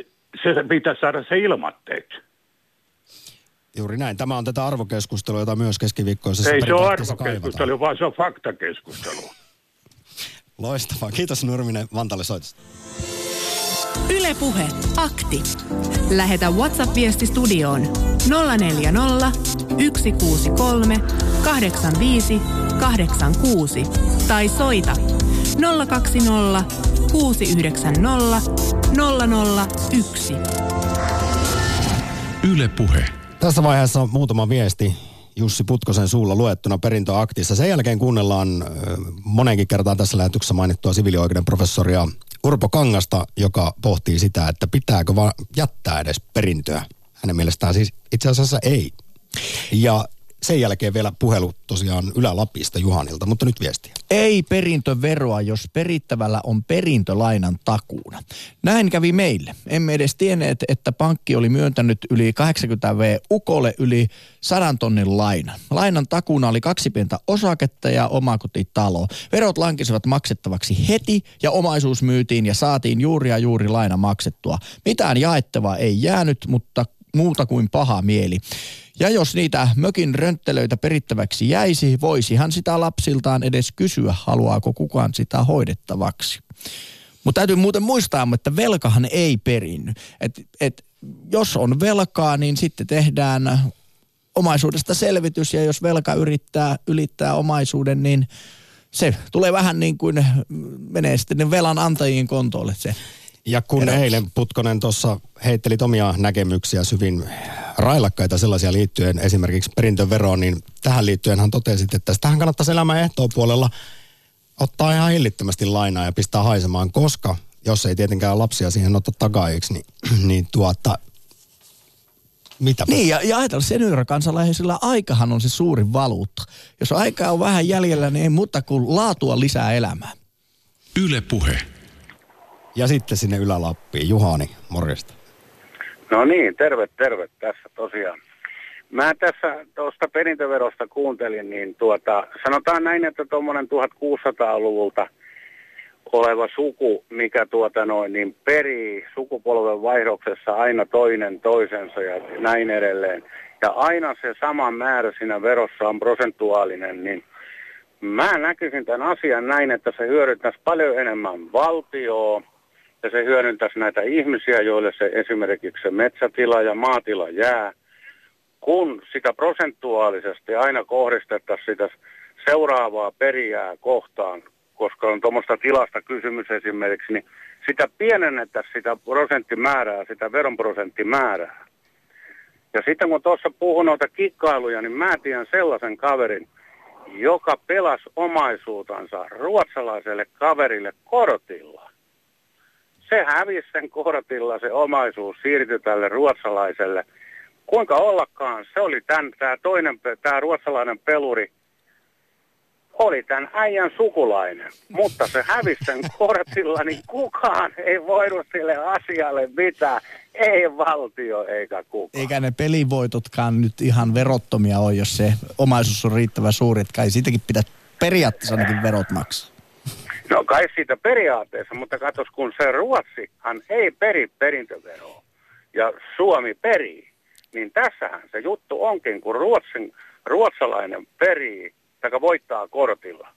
se, se pitää saada se ilmatteeksi? Juuri näin. Tämä on tätä arvokeskustelua, jota myös keskiviikkoisessa... Ei se ole arvokeskustelu, kaivataan. Vaan se on faktakeskustelu. Loistavaa. Kiitos Nurminen Vantaalle soitosta. Yle Puhe. Akti. Lähetä WhatsApp-viesti studioon nolla neljä nolla, yksi kuusi kolme, kahdeksan viisi, kahdeksan kuusi tai soita nolla kaksi nolla, kuusi yhdeksän nolla, nolla nolla yksi. Yle Puhe. Tässä vaiheessa on muutama viesti Jussi Putkosen suulla luettuna perintöaktissa. Sen jälkeen kuunnellaan moneenkin kertaan tässä lähetyksessä mainittua siviilioikeuden professoria Urpo Kangasta, joka pohtii sitä, että pitääkö vaan jättää edes perintöä. Hänen mielestään siis itse asiassa ei. Ja sen jälkeen vielä puhelu tosiaan Ylä-Lapista Juhanilta, mutta nyt viestiä. Ei perintöveroa, jos perittävällä on perintölainan takuuna. Näin kävi meille. Emme edes tienneet, että pankki oli myöntänyt yli kahdeksankymmentä vuotiaalle ukolle yli sadan tonnin lainan. Lainan takuuna oli kaksi pientä osaketta ja omakotitalo. Verot lankisivat maksettavaksi heti ja omaisuus myytiin ja saatiin juuri ja juuri laina maksettua. Mitään jaettavaa ei jäänyt, mutta muuta kuin paha mieli. Ja jos niitä mökin rönttelöitä perittäväksi jäisi, voisihan sitä lapsiltaan edes kysyä, haluaako kukaan sitä hoidettavaksi. Mutta täytyy muuten muistaa, että velkahan ei perinny. Et, et, jos on velkaa, niin sitten tehdään omaisuudesta selvitys, ja jos velka yrittää ylittää omaisuuden, niin se tulee vähän niin kuin menee sitten velan antajien kontolle se. Ja kun Eräs. eilen Putkonen tuossa heitteli omia näkemyksiä hyvin railakkaita sellaisia liittyen esimerkiksi perintöveroon, niin tähän liittyen hän totesi, että tähän kannattaisi elämän ehtoopuolella ottaa ihan hillittömästi lainaa ja pistää haisemaan, koska jos ei tietenkään lapsia siihen ottaa takaajiksi, niin, niin tuota... Mitäpä? Niin, ja, ja ajatella seniorikansalaisilla aikahan on se suuri valuutta. Jos aikaa on vähän jäljellä, niin ei muuta kuin laatua lisää elämää. Yle Puhe. Ja sitten sinne Ylä-Lappiin. Juhani, morjesta. No niin, terve, terve tässä tosiaan. Mä tässä tuosta perintöverosta kuuntelin, niin tuota, sanotaan näin, että tuommoinen tuhatkuusisataaluvulta oleva suku, mikä tuota noin, niin perii sukupolven vaihdoksessa aina toinen toisensa ja näin edelleen. Ja aina se sama määrä siinä verossa on prosentuaalinen, niin mä näkisin tämän asian näin, että se hyödyntäisi paljon enemmän valtiota. Ja se hyödyntäisi näitä ihmisiä, joille se esimerkiksi se metsätila ja maatila jää, kun sitä prosentuaalisesti aina kohdistettaisiin sitä seuraavaa perijää kohtaan, koska on tuommoista tilasta kysymys esimerkiksi, niin sitä pienennettäisiin sitä prosenttimäärää, sitä veronprosenttimäärää. Ja sitten kun tuossa puhun noita kikkailuja, niin mä tiedän sellaisen kaverin, joka pelasi omaisuutansa ruotsalaiselle kaverille kortilla. Se hävisi sen kortilla, se omaisuus siirtyi tälle ruotsalaiselle. Kuinka ollakaan, se oli tämän, tämä toinen, tämä ruotsalainen peluri, oli tämän äijän sukulainen. Mutta se hävisi sen kortilla, niin kukaan ei voinut sille asialle mitään. Ei valtio eikä kukaan. Eikä ne pelivoitotkaan nyt ihan verottomia ole, jos se omaisuus on riittävän suuri. Että kai siitäkin pitää periaatteessa ainakin verot maksaa. No kai siitä periaatteessa, mutta katos, kun se Ruotsihan ei peri perintöveroa ja Suomi perii, niin tässähän se juttu onkin, kun Ruotsin, ruotsalainen perii, tai voittaa kortilla.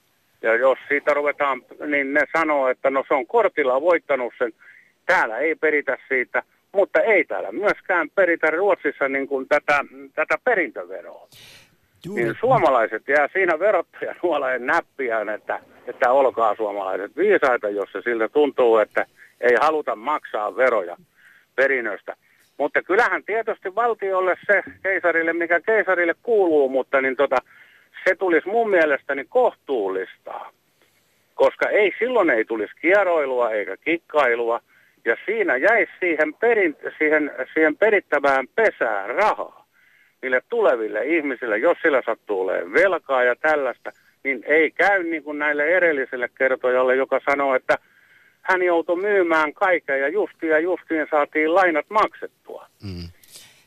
Ja jos siitä ruvetaan, niin ne sanoo, että no se on kortilla voittanut sen, täällä ei peritä siitä, mutta ei täällä myöskään peritä Ruotsissa niin kuin tätä, tätä perintöveroa. Juuri. Niin suomalaiset jää siinä verottajan huoleen näppiään, että, että olkaa suomalaiset viisaita, jos se siltä tuntuu, että ei haluta maksaa veroja perinnöstä. Mutta kyllähän tietysti valtiolle se keisarille, mikä keisarille kuuluu, mutta niin tota, se tulisi mun mielestäni kohtuullistaa. Koska ei silloin ei tulisi kieroilua eikä kikkailua ja siinä jäisi siihen, perin, siihen, siihen perittävään pesään rahaa. Niille tuleville ihmisille, jos sillä sattuu olemaan velkaa ja tällaista, niin ei käy niin kuin näille edelliselle kertojalle, joka sanoo, että hän joutui myymään kaiken ja justiin ja justiin saatiin lainat maksettua. Mm.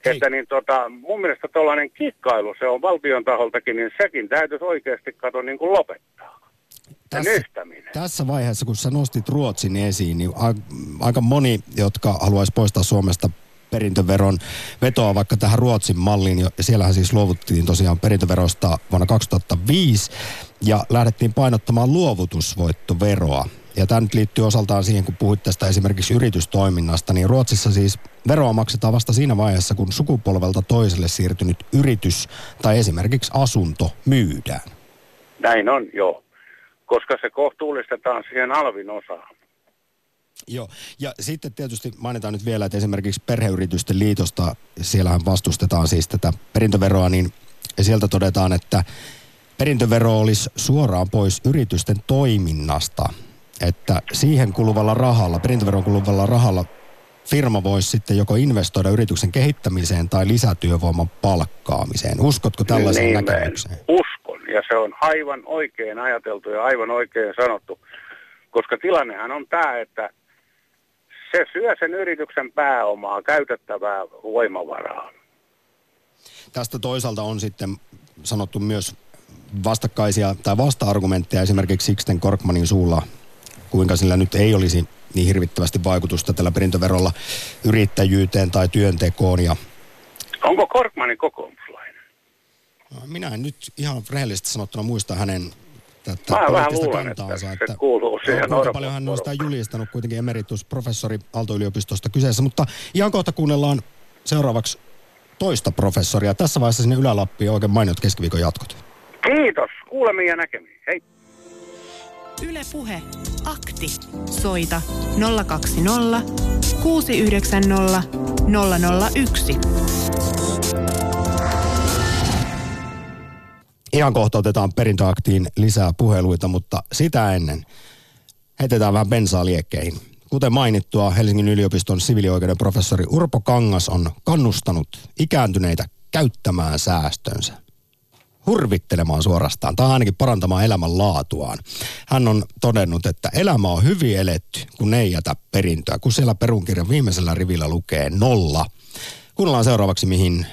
Että niin tota, mun mielestä tuollainen kikkailu, se on valtion taholtakin, niin sekin täytyisi oikeasti katsoa niin kuin lopettaa. Tässä, tässä vaiheessa, kun sä nostit Ruotsin esiin, niin aika moni, jotka haluaisi poistaa Suomesta perintöveron vetoa vaikka tähän Ruotsin malliin, ja siellähän siis luovuttiin tosiaan perintöverosta vuonna kaksituhattaviisi, ja lähdettiin painottamaan luovutusvoittoveroa. Ja tämä nyt liittyy osaltaan siihen, kun puhuit tästä esimerkiksi yritystoiminnasta, niin Ruotsissa siis veroa maksetaan vasta siinä vaiheessa, kun sukupolvelta toiselle siirtynyt yritys tai esimerkiksi asunto myydään. Näin on, joo. Koska se kohtuullistetaan siihen alvin osaan. Joo, ja sitten tietysti mainitaan nyt vielä, että esimerkiksi Perheyritysten liitosta, siellähän vastustetaan siis tätä perintöveroa, niin sieltä todetaan, että perintövero olisi suoraan pois yritysten toiminnasta, että siihen kuluvalla rahalla, perintöveron kuluvalla rahalla firma voisi sitten joko investoida yrityksen kehittämiseen tai lisätyövoiman palkkaamiseen. Uskotko tällaisen niin, näkemykseen? Uskon, ja se on aivan oikein ajateltu ja aivan oikein sanottu, koska tilannehan on tämä, että se syö sen yrityksen pääomaa, käytettävää voimavaraa. Tästä toisaalta on sitten sanottu myös vastakkaisia tai vasta-argumentteja esimerkiksi Sixten Korkmanin suulla, kuinka sillä nyt ei olisi niin hirvittävästi vaikutusta tällä perintöverolla yrittäjyyteen tai työntekoon. Ja... Onko Korkmanin kokoomuslainen? No, minä en nyt ihan rehellisesti sanottuna muista hänen tätä poliittista kantaansa. Että se kuuluu siihen. Paljon hän on sitä julistanut kuitenkin emeritusprofessori Aalto-yliopistosta kyseessä, mutta ihan kohta kuunnellaan seuraavaksi toista professoria. Tässä vaiheessa sinne Ylä-Lappiin oikein mainiot keskiviikon jatkot. Kiitos, kuulemiin ja näkemiin. Hei. Yle Puhe. Akti. Soita nolla kaksi nolla kuusi yhdeksän nolla nolla nolla yksi. Ihan kohta otetaan perintöaktiin lisää puheluita, mutta sitä ennen heitetään vähän bensaa liekkeihin. Kuten mainittua, Helsingin yliopiston siviilioikeuden professori Urpo Kangas on kannustanut ikääntyneitä käyttämään säästönsä. Hurvittelemaan suorastaan tai ainakin parantamaan elämän laatuaan. Hän on todennut, että elämä on hyvin eletty, kun ei jätä perintöä, kun siellä perunkirjan viimeisellä rivillä lukee nolla. Kuunnellaan seuraavaksi, mihin,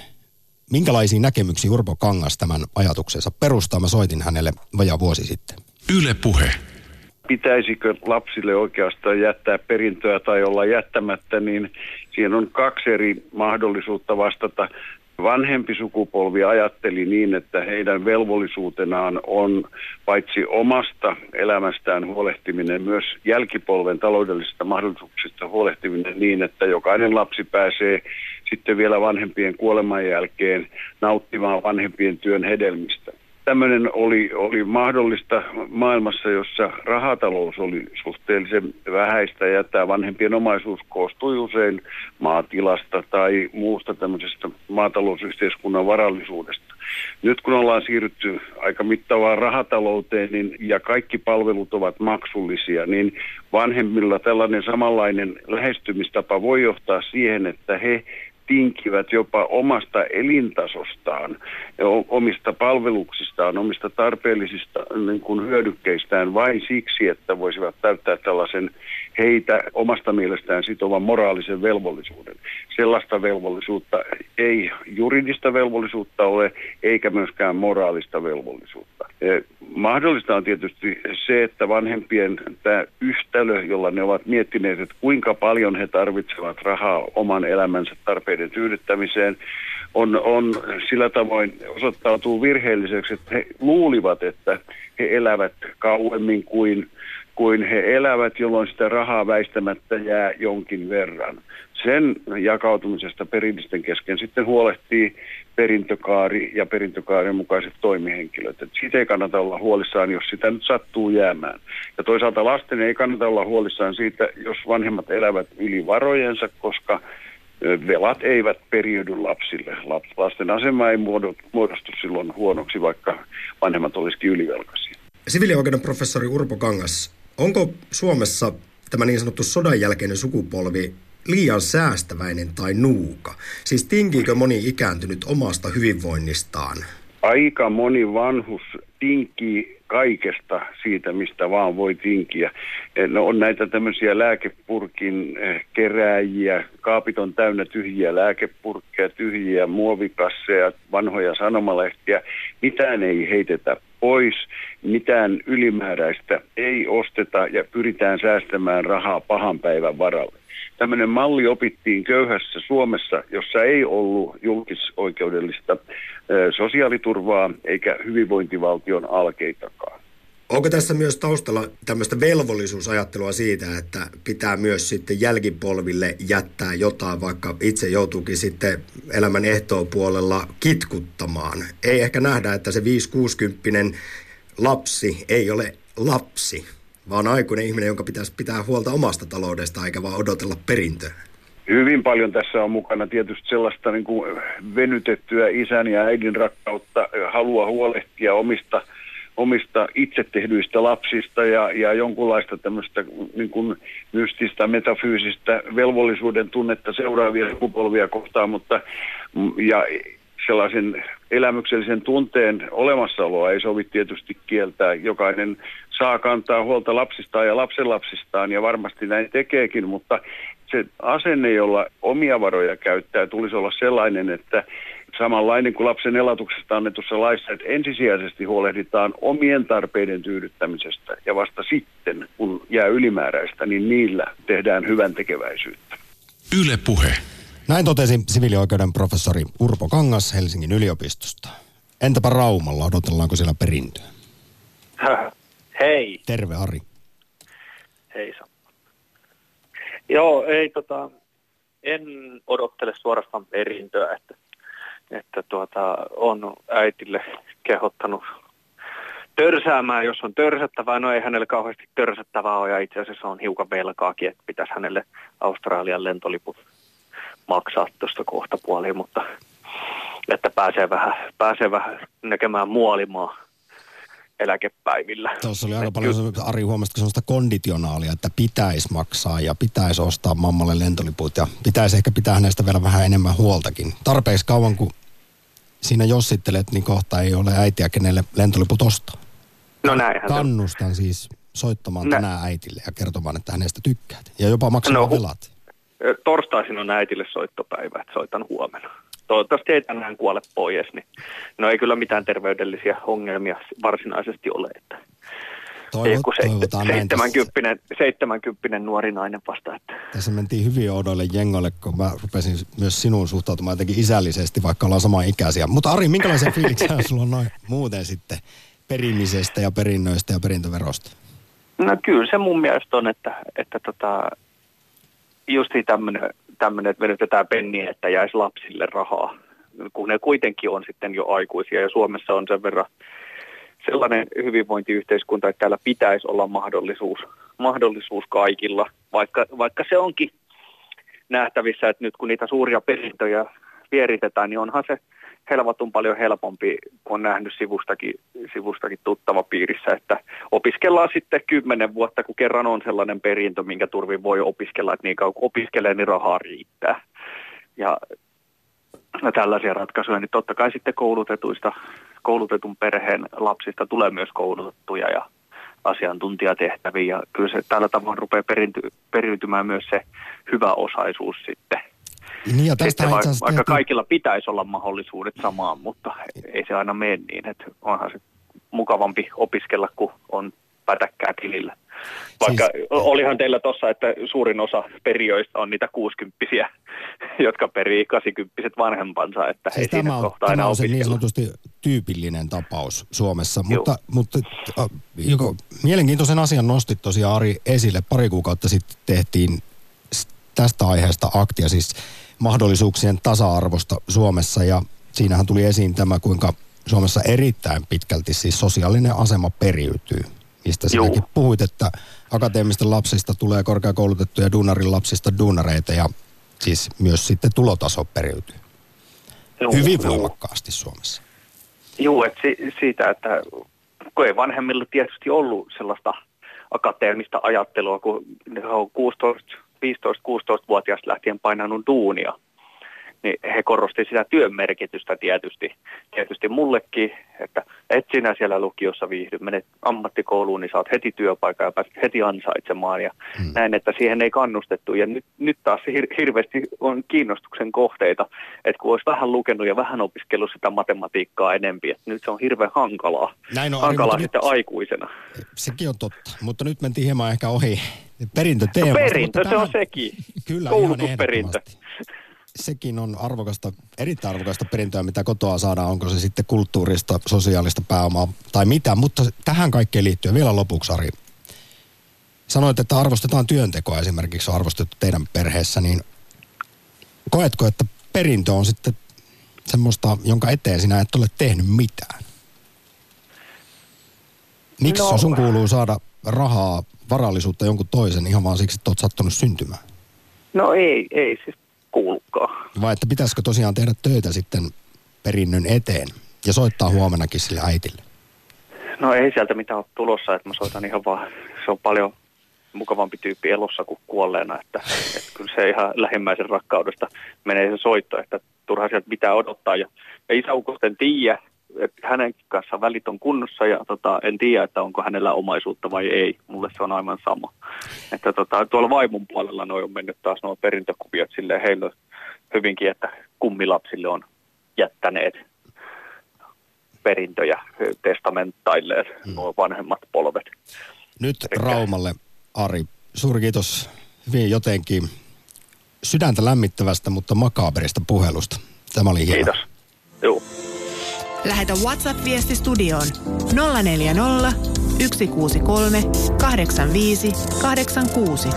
minkälaisiin näkemyksiin Urpo Kangas tämän ajatuksensa perustaa. Mä soitin hänelle vajaa vuosi sitten. Yle Puhe. Pitäisikö lapsille oikeastaan jättää perintöä tai olla jättämättä, niin siinä on kaksi eri mahdollisuutta vastata. Vanhempi sukupolvi ajatteli niin, että heidän velvollisuutenaan on paitsi omasta elämästään huolehtiminen, myös jälkipolven taloudellisista mahdollisuuksista huolehtiminen niin, että jokainen lapsi pääsee sitten vielä vanhempien kuoleman jälkeen nauttimaan vanhempien työn hedelmistä. Tämmöinen oli, oli mahdollista maailmassa, jossa rahatalous oli suhteellisen vähäistä ja tämä vanhempien omaisuus koostui usein maatilasta tai muusta tämmöisestä maatalousyhteiskunnan varallisuudesta. Nyt kun ollaan siirrytty aika mittavaan rahatalouteen niin, ja kaikki palvelut ovat maksullisia, niin vanhemmilla tällainen samanlainen lähestymistapa voi johtaa siihen, että he tinkivät jopa omasta elintasostaan, omista palveluksistaan, omista tarpeellisista niin kuin hyödykkeistään vain siksi, että voisivat täyttää tällaisen heitä omasta mielestään sitovan moraalisen velvollisuuden. Sellaista velvollisuutta ei juridista velvollisuutta ole, eikä myöskään moraalista velvollisuutta. Eh, mahdollista on tietysti se, että vanhempien tämä yhtälö, jolla ne ovat miettineet, että kuinka paljon he tarvitsevat rahaa oman elämänsä tarpeiden tyydyttämiseen, on, on sillä tavoin osoittautuu virheelliseksi, että he luulivat, että he elävät kauemmin kuin kuin he elävät, jolloin sitä rahaa väistämättä jää jonkin verran. Sen jakautumisesta perillisten kesken sitten huolehtii perintökaari ja perintökaaren mukaiset toimihenkilöt. Et siitä ei kannata olla huolissaan, jos sitä nyt sattuu jäämään. Ja toisaalta lasten ei kannata olla huolissaan siitä, jos vanhemmat elävät yli varojensa, koska velat eivät periydy lapsille. Lasten asema ei muodostu silloin huonoksi, vaikka vanhemmat olisikin ylivelkaisia. Siviilioikeuden professori Urpo Kangas, onko Suomessa tämä niin sanottu sodan jälkeinen sukupolvi liian säästäväinen tai nuuka? Siis tinkiikö moni ikääntynyt omasta hyvinvoinnistaan? Aika moni vanhus tinkii kaikesta siitä, mistä vaan voi tinkiä. No, on näitä tämmöisiä lääkepurkin kerääjiä, kaapit on täynnä tyhjiä lääkepurkkeja, tyhjiä muovikasseja, vanhoja sanomalehtiä. Mitään ei heitetä pois, mitään ylimääräistä ei osteta ja pyritään säästämään rahaa pahan päivän varalle. Tämmöinen malli opittiin köyhässä Suomessa, jossa ei ollut julkisoikeudellista sosiaaliturvaa eikä hyvinvointivaltion alkeitakaan. Onko tässä myös taustalla tämmöistä velvollisuusajattelua siitä, että pitää myös sitten jälkipolville jättää jotain, vaikka itse joutuukin sitten elämän ehtoopuolella kitkuttamaan? Ei ehkä nähdä, että se viisi kuusikymppinen lapsi ei ole lapsi, vaan aikuinen ihminen, jonka pitäisi pitää huolta omasta taloudesta eikä vaan odotella perintöä. Hyvin paljon tässä on mukana tietysti sellaista niin kuin venytettyä isän ja äidin rakkautta, halua huolehtia omista omista itse tehdyistä lapsista ja, ja jonkunlaista tämmöistä niin kuin mystistä, metafyysistä velvollisuuden tunnetta seuraavia sukupolvia kohtaan, mutta ja sellaisen elämyksellisen tunteen olemassaoloa ei sovi tietysti kieltää. Jokainen saa kantaa huolta lapsistaan ja lapsenlapsistaan ja varmasti näin tekeekin, mutta se asenne, jolla omia varoja käyttää, tulisi olla sellainen, että samanlainen kuin lapsen elatuksesta annetussa laissa, että ensisijaisesti huolehditaan omien tarpeiden tyydyttämisestä ja vasta sitten, kun jää ylimääräistä, niin niillä tehdään hyvän tekeväisyyttä. Yle Puhe. Näin totesi siviilioikeuden professori Urpo Kangas Helsingin yliopistosta. Entäpä Raumalla, odotellaanko siellä perintöä? Häh. Hei. Terve Ari. Hei Samppa. Joo, ei tota, en odottele suorastaan perintöä, että että tuota, on äitille kehottanut törsäämään, jos on törsättävää. No ei hänelle kauheasti törsättävää ole, ja itse asiassa on hiukan velkaakin, että pitäisi hänelle Australian lentoliput maksaa tuosta kohta puoliin, mutta että pääsee vähän, pääsee vähän näkemään muolimaa eläkepäivillä. Tuossa oli aika paljon, y- Ari, huomasitko sellaista konditionaalia, että pitäisi maksaa ja pitäisi ostaa mammalle lentoliput ja pitäisi ehkä pitää hänestä vielä vähän enemmän huoltakin. Tarpeeksi kauan, kun siinä jossittelet, niin kohta ei ole äitiä, kenelle lentoliput ostaa. No näinhän. Kannustan siis soittamaan Nä. tänään äitille ja kertomaan, että hänestä tykkäät ja jopa maksamaan no, velat. Torstaisin on äitille soittopäivä, että soitan huomenna. Toivottavasti ei tänään kuole pois, niin no ei kyllä mitään terveydellisiä ongelmia varsinaisesti ole, että joku seitsemänkymppinen nuori nainen vastaa. Että. Tässä mentiin hyvin oudoille jengoille, kun mä rupesin myös sinuun suhtautumaan jotenkin isällisesti, vaikka ollaan samaa ikäisiä. Mutta Ari, minkälaisia fiiliksiä sulla on noin muuten sitten perimisestä ja perinnöistä ja perintöverosta? No kyllä se mun mielestä on, että, että tota, justiin tämmöinen... tämmöinen, että venytetään penniä, että jäisi lapsille rahaa, kun ne kuitenkin on sitten jo aikuisia. Ja Suomessa on sen verran sellainen hyvinvointiyhteiskunta, että täällä pitäisi olla mahdollisuus, mahdollisuus kaikilla, vaikka, vaikka se onkin nähtävissä, että nyt kun niitä suuria perintöjä vieritetään, niin onhan se helvatun paljon helpompi, kun on nähnyt sivustakin, sivustakin tuttava piirissä, että opiskellaan sitten kymmenen vuotta, kun kerran on sellainen perintö, minkä turvin voi opiskella, että niin kauan kun opiskelee, niin rahaa riittää. Ja no, tällaisia ratkaisuja, niin totta kai sitten koulutetuista, koulutetun perheen lapsista tulee myös koulutettuja ja asiantuntijatehtäviä. Ja kyllä se tällä tavalla rupeaa perinty, periytymään myös se hyvä osaisuus sitten. Niin ja tästä va- vaikka tehty... kaikilla pitäisi olla mahdollisuudet samaan, mutta ei se aina mene niin, että onhan se mukavampi opiskella, kun on pätäkkää tilillä. Vaikka siis... olihan teillä tossa, että suurin osa perijöistä on niitä kuusikymppisiä, jotka perii kahdeksankymppiset vanhempansa, että siis ei siinä on, kohta aina opiskella. Tämä on niin sanotusti tyypillinen tapaus Suomessa, Juu. mutta, mutta äh, joko, mielenkiintoisen asian nostit tosiaan Ari esille. Pari kuukautta sitten tehtiin tästä aiheesta aktia, siis mahdollisuuksien tasa-arvosta Suomessa, ja siinähän tuli esiin tämä, kuinka Suomessa erittäin pitkälti siis sosiaalinen asema periytyy, mistä sinäkin puhuit, että akateemisten lapsista tulee korkeakoulutettuja, duunarin lapsista duunareita, ja siis myös sitten tulotaso periytyy Juu, hyvin voimakkaasti Suomessa. Joo, että si- siitä, että kun ei vanhemmilla tietysti ollut sellaista akateemista ajattelua, kun ne on kuusitoista viisitoista kuusitoista-vuotiaasta lähtien painanut duunia, niin he korosti sitä työn merkitystä tietysti. Tietysti mullekin, että et sinä siellä lukiossa viihdy, menet ammattikouluun, niin saat heti työpaikan ja pääset heti ansaitsemaan. Ja hmm. näin, että siihen ei kannustettu. Ja nyt, nyt taas hir- hirveästi on kiinnostuksen kohteita, että kun olisi vähän lukenut ja vähän opiskellut sitä matematiikkaa enempi, että nyt se on hirveän hankalaa. Näin on, hankalaa Ari, sitten nyt, aikuisena. Sekin on totta, mutta nyt mentiin hieman ehkä ohi perintöteemasta. No perintö, se on sekin. Kyllä, ihan ehdottomasti. sekin on arvokasta, erittäin arvokasta perintöä, mitä kotoa saadaan, onko se sitten kulttuurista, sosiaalista pääomaa tai mitä, mutta tähän kaikkeen liittyen vielä lopuksi, Ari. Sanoit, että arvostetaan työntekoa, esimerkiksi on arvostettu teidän perheessä, niin koetko, että perintö on sitten semmoista, jonka eteen sinä et ole tehnyt mitään? Miksi no. sun kuuluu saada rahaa, varallisuutta jonkun toisen ihan vaan siksi, että olet sattunut syntymään? No ei, ei siis kuulukaan. Vai että pitäisikö tosiaan tehdä töitä sitten perinnön eteen ja soittaa huomennakin sille äitille? No ei sieltä mitään ole tulossa, että mä soitan ihan vaan, se on paljon mukavampi tyyppi elossa kuin kuolleena, että, että kyllä se ihan lähimmäisen rakkaudesta menee se soitto, että turhaan sieltä pitää odottaa. Ja, ja isäukko sitten tiedä, että hänenkin kanssa välit on kunnossa ja tota, en tiedä, että onko hänellä omaisuutta vai ei. Mulle se on aivan sama. Että tota, tuolla vaimon puolella noi on mennyt taas nuo perintökuviot silleen heillä hyvinkin, että kummilapsille on jättäneet perintöjä testamenttailleen hmm. nuo vanhemmat polvet. Nyt Eli... Raumalle, Ari. Suuri kiitos hyvin jotenkin sydäntä lämmittävästä, mutta makaberista puhelusta. Tämä oli hieno. Kiitos. Joo. Lähetä WhatsApp-viesti studioon nolla neljä nolla, yksi kuusi kolme, kahdeksan viisi, kahdeksan kuusi.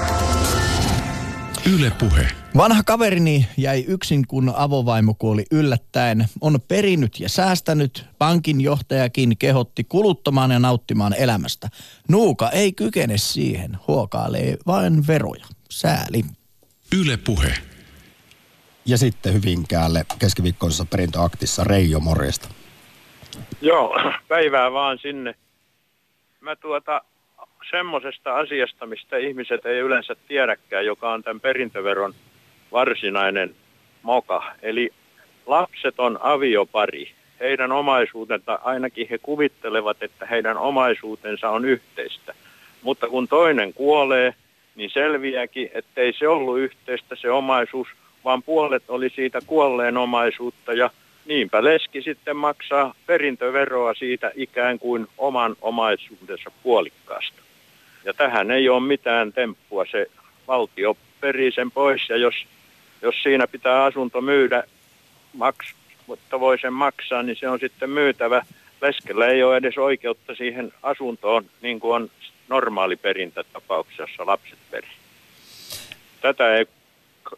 Yle Puhe. Vanha kaverini jäi yksin, kun avovaimo kuoli yllättäen. On perinnyt ja säästänyt. Pankin johtajakin kehotti kuluttamaan ja nauttimaan elämästä. Nuuka ei kykene siihen. Huokailee vain veroja. Sääli. Yle Puhe. Ja sitten Hyvinkäälle keskiviikkoisessa perintöaktissa Reijo, morjesta. Joo, päivää vaan sinne. Mä tuota semmoisesta asiasta, mistä ihmiset ei yleensä tiedäkään, joka on tämän perintöveron varsinainen moka. Eli lapset on aviopari. Heidän omaisuutensa, ainakin he kuvittelevat, että heidän omaisuutensa on yhteistä. Mutta kun toinen kuolee, niin selviääkin, ettei se ollut yhteistä se omaisuus, vaan puolet oli siitä kuolleen omaisuutta ja niinpä leski sitten maksaa perintöveroa siitä ikään kuin oman omaisuudensa puolikkaasta. Ja tähän ei ole mitään temppua, se valtio perii sen pois ja jos, jos siinä pitää asunto myydä, maks, mutta voi sen maksaa, niin se on sitten myytävä. Leskellä ei ole edes oikeutta siihen asuntoon, niin kuin on normaali perintätapauksessa, jossa lapset perii. Tätä ei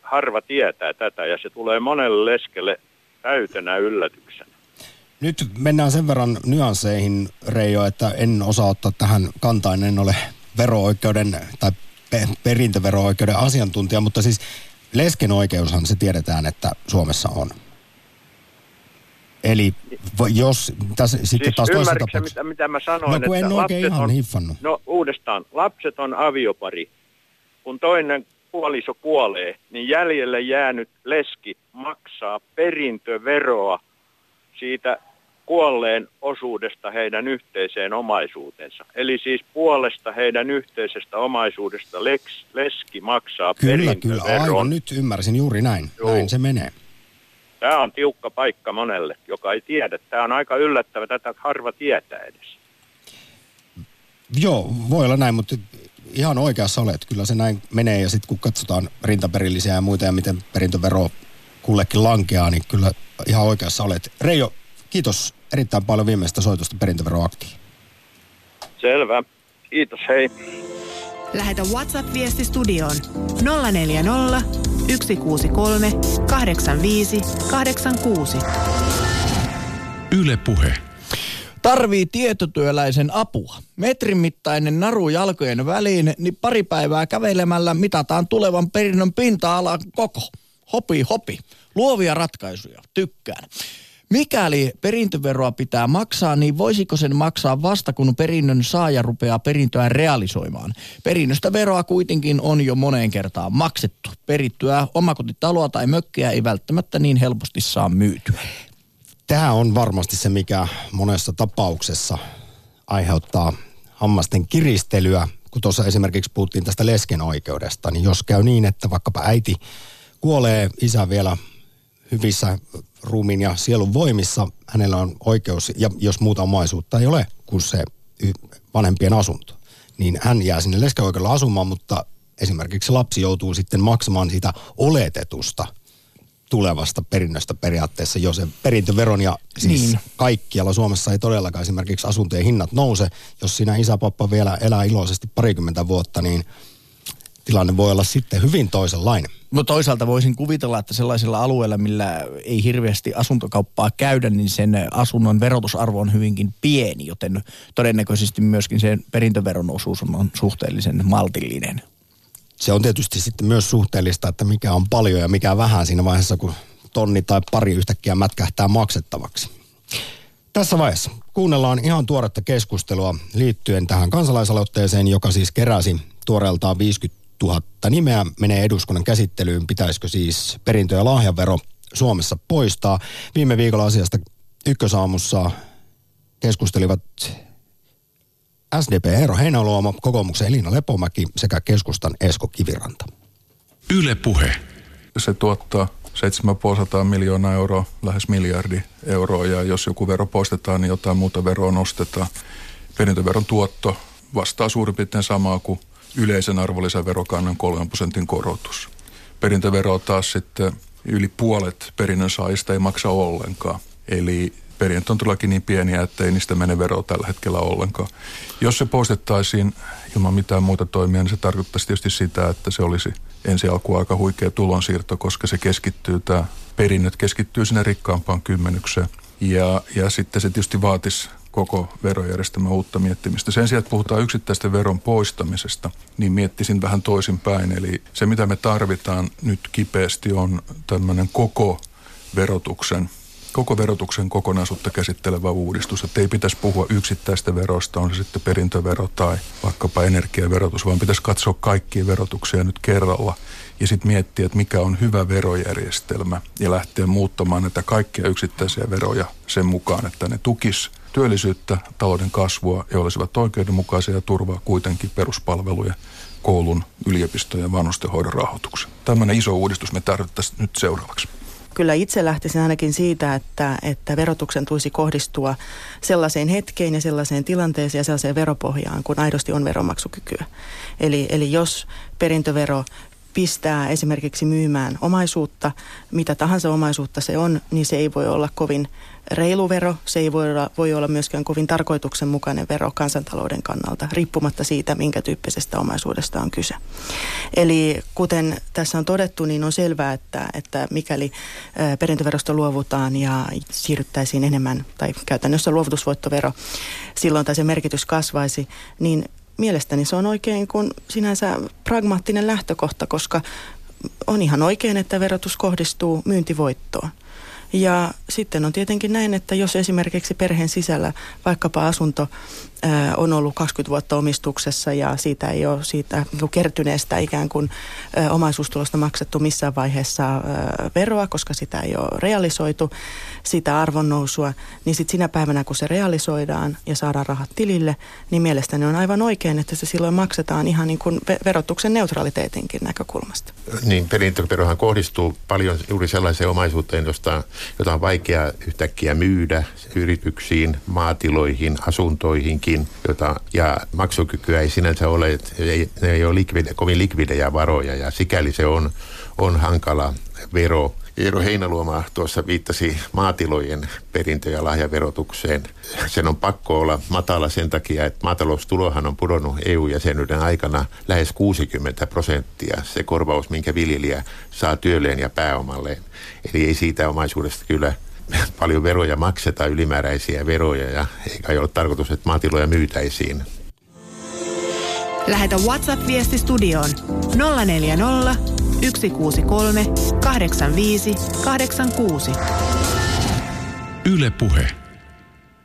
harva tietää tätä ja se tulee monelle leskelle täytenä yllätyksenä. Nyt mennään sen verran nyansseihin, Reijo, että en osaa ottaa tähän kantaan, en ole vero-oikeuden tai pe- perintövero-oikeuden asiantuntija, mutta siis lesken oikeushan se tiedetään, että Suomessa on. Eli jos tässä siis sitten taas toisessa tapauksessa... Mitä, mitä mä sanoin, no, että en oikein ihan on, hiffannut. No uudestaan, lapset on aviopari, kun toinen puoliso kuolee, niin jäljelle jäänyt leski maksaa perintöveroa siitä kuolleen osuudesta heidän yhteiseen omaisuutensa. Eli siis puolesta heidän yhteisestä omaisuudesta leski maksaa kyllä, perintöveroa. Kyllä, kyllä. Aivan nyt ymmärsin juuri näin. Joo. Näin se menee. Tämä on tiukka paikka monelle, joka ei tiedä. Tämä on aika yllättävä. Tätä harva tietää edes. Joo, voi olla näin, mutta... Ihan oikeassa olet. Kyllä se näin menee ja sitten kun katsotaan rintaperillisiä ja muita ja miten perintövero kullekin lankeaa, niin kyllä ihan oikeassa olet. Reijo, kiitos erittäin paljon viimeistä soitosta perintöveroaktiin. Selvä. Kiitos, hei. Lähetä WhatsApp-viesti studioon nolla neljä nolla, yksi kuusi kolme, kahdeksan viisi, kahdeksan kuusi. Yle Puhe. Tarvii tietotyöläisen apua. Metrin mittainen naru jalkojen väliin, niin pari päivää kävelemällä mitataan tulevan perinnön pinta-alan koko. Hopi hopi. Luovia ratkaisuja. Tykkään. Mikäli perintöveroa pitää maksaa, niin voisiko sen maksaa vasta, kun perinnön saaja rupeaa perintöä realisoimaan? Perinnöstä veroa kuitenkin on jo moneen kertaan maksettu. Perittyä omakotitaloa tai mökkiä ei välttämättä niin helposti saa myytyä. Tämä on varmasti se, mikä monessa tapauksessa aiheuttaa hammasten kiristelyä. Kun tuossa esimerkiksi puhuttiin tästä lesken oikeudesta, niin jos käy niin, että vaikkapa äiti kuolee, isä vielä hyvissä ruumiin ja sielun voimissa, hänellä on oikeus, ja jos muuta omaisuutta ei ole kuin se vanhempien asunto, niin hän jää sinne lesken oikeudella asumaan, mutta esimerkiksi lapsi joutuu sitten maksamaan siitä oletetusta tulevasta perinnöstä periaatteessa, jos se perintöveron ja siis niin. Kaikkialla Suomessa ei todellakaan esimerkiksi asuntojen hinnat nouse. Jos sinä isäpappa vielä elää iloisesti parikymmentä vuotta, niin tilanne voi olla sitten hyvin toisenlainen. No toisaalta voisin kuvitella, että sellaisilla alueilla, millä ei hirveästi asuntokauppaa käydä, niin sen asunnon verotusarvo on hyvinkin pieni, joten todennäköisesti myöskin sen perintöveron osuus on suhteellisen maltillinen. Se on tietysti sitten myös suhteellista, että mikä on paljon ja mikä vähän siinä vaiheessa, kun tonni tai pari yhtäkkiä mätkähtää maksettavaksi. Tässä vaiheessa kuunnellaan ihan tuoretta keskustelua liittyen tähän kansalaisaloitteeseen, joka siis keräsi tuoreeltaan viisikymmentätuhatta nimeä. Menee eduskunnan käsittelyyn, pitäisikö siis perintö- ja lahjavero Suomessa poistaa. Viime viikolla asiasta Ykkösaamussa keskustelivat S D P Eero Heinäluoma, kokoomuksen Elina Lepomäki sekä keskustan Esko Kiviranta. Yle Puhe. Se tuottaa seitsemänsataa miljoonaa euroa, lähes miljardi euroa, ja jos joku vero poistetaan, niin jotain muuta veroa nostetaan. Perintöveron tuotto vastaa suurin piirtein samaa kuin yleisen arvonlisäverokannan kolmen prosentin korotus. Perintövero taas sitten yli puolet perinnön saajista ei maksa ollenkaan, eli perintö on todellakin niin pieniä, että ei niistä mene veroa tällä hetkellä ollenkaan. Jos se poistettaisiin ilman mitään muuta toimia, niin se tarkoittaisi tietysti sitä, että se olisi ensi alkuun aika huikea tulonsiirto, koska se keskittyy, tämä perinnöt keskittyy sinne rikkaampaan kymmenykseen. Ja, ja sitten se tietysti vaatisi koko verojärjestelmän uutta miettimistä. Sen sijaan, että puhutaan yksittäisten veron poistamisesta, niin miettisin vähän toisinpäin. Eli se, mitä me tarvitaan nyt kipeästi, on tämmöinen koko verotuksen Koko verotuksen kokonaisuutta käsittelevä uudistus, että ei pitäisi puhua yksittäistä verosta, on se sitten perintövero tai vaikkapa energiaverotus, vaan pitäisi katsoa kaikkia verotuksia nyt kerralla ja sitten miettiä, että mikä on hyvä verojärjestelmä ja lähteä muuttamaan näitä kaikkia yksittäisiä veroja sen mukaan, että ne tukis työllisyyttä, talouden kasvua ja olisivat oikeudenmukaisia ja turvaa kuitenkin peruspalveluja, koulun, yliopistojen ja vanhustenhoidon rahoituksen. Tällainen iso uudistus me tarvittaisiin nyt seuraavaksi. Kyllä itse lähtisin ainakin siitä, että, että verotuksen tulisi kohdistua sellaiseen hetkeen ja sellaiseen tilanteeseen ja sellaiseen veropohjaan, kun aidosti on veronmaksukykyä. Eli, eli jos perintövero pistää esimerkiksi myymään omaisuutta, mitä tahansa omaisuutta se on, niin se ei voi olla kovin reilu vero, se ei voi olla, voi olla myöskään kovin tarkoituksenmukainen vero kansantalouden kannalta, riippumatta siitä, minkä tyyppisestä omaisuudesta on kyse. Eli kuten tässä on todettu, niin on selvää, että, että mikäli perintöverosta luovutaan ja siirryttäisiin enemmän, tai käytännössä luovutusvoittovero, silloin tai se merkitys kasvaisi, niin mielestäni se on oikein kun sinänsä pragmaattinen lähtökohta, koska on ihan oikein, että verotus kohdistuu myyntivoittoon. Ja sitten on tietenkin näin, että jos esimerkiksi perheen sisällä vaikkapa asunto ää, on ollut kaksikymmentä vuotta omistuksessa ja siitä ei ole siitä niin kuin kertyneestä ikään kuin ää, omaisuustulosta maksettu missään vaiheessa ää, veroa, koska sitä ei ole realisoitu, sitä arvonnousua, niin sitten sinä päivänä kun se realisoidaan ja saadaan rahat tilille, niin mielestäni on aivan oikein, että se silloin maksetaan ihan niin kuin verotuksen neutraliteetinkin näkökulmasta. Niin, perintöverohan kohdistuu paljon juuri sellaiseen omaisuuteen, josta jota on vaikea yhtäkkiä myydä yrityksiin, maatiloihin, asuntoihinkin, jota, ja maksukykyä ei sinänsä ole, ei, ne ei ole likvide, kovin likvidejä varoja, ja sikäli se on, on hankala vero. Eero Heinäluoma tuossa viittasi maatilojen perintö- ja lahjaverotukseen. Sen on pakko olla matala sen takia, että maataloustulohan on pudonnut E U-jäsenyyden aikana lähes kuusikymmentä prosenttia, se korvaus, minkä viljelijä saa työlleen ja pääomalleen. Eli ei siitä omaisuudesta kyllä paljon veroja makseta, ylimääräisiä veroja, ja eikä ole tarkoitus, että maatiloja myytäisiin. Lähetä WhatsApp-viesti studioon nolla neljä nolla yksi kuusi kolme kahdeksan viisi kahdeksan kuusi. Yle Puhe.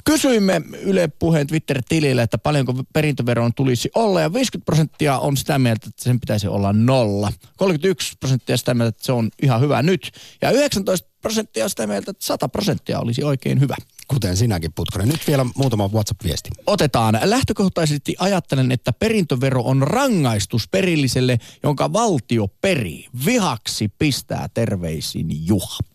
Kysyimme Yle Puheen Twitter-tilillä, että paljonko perintöveron tulisi olla, ja viisikymmentä prosenttia on sitä mieltä, että sen pitäisi olla nolla. kolmekymmentäyksi prosenttia sitä mieltä, että se on ihan hyvä nyt, ja yhdeksäntoista prosenttia on sitä mieltä, että sata prosenttia olisi oikein hyvä. Kuten sinäkin, Putkonen. Nyt vielä muutama WhatsApp-viesti. Otetaan. Lähtökohtaisesti ajattelen, että perintövero on rangaistus perilliselle, jonka valtio perii. Vihaksi pistää terveisin Juha.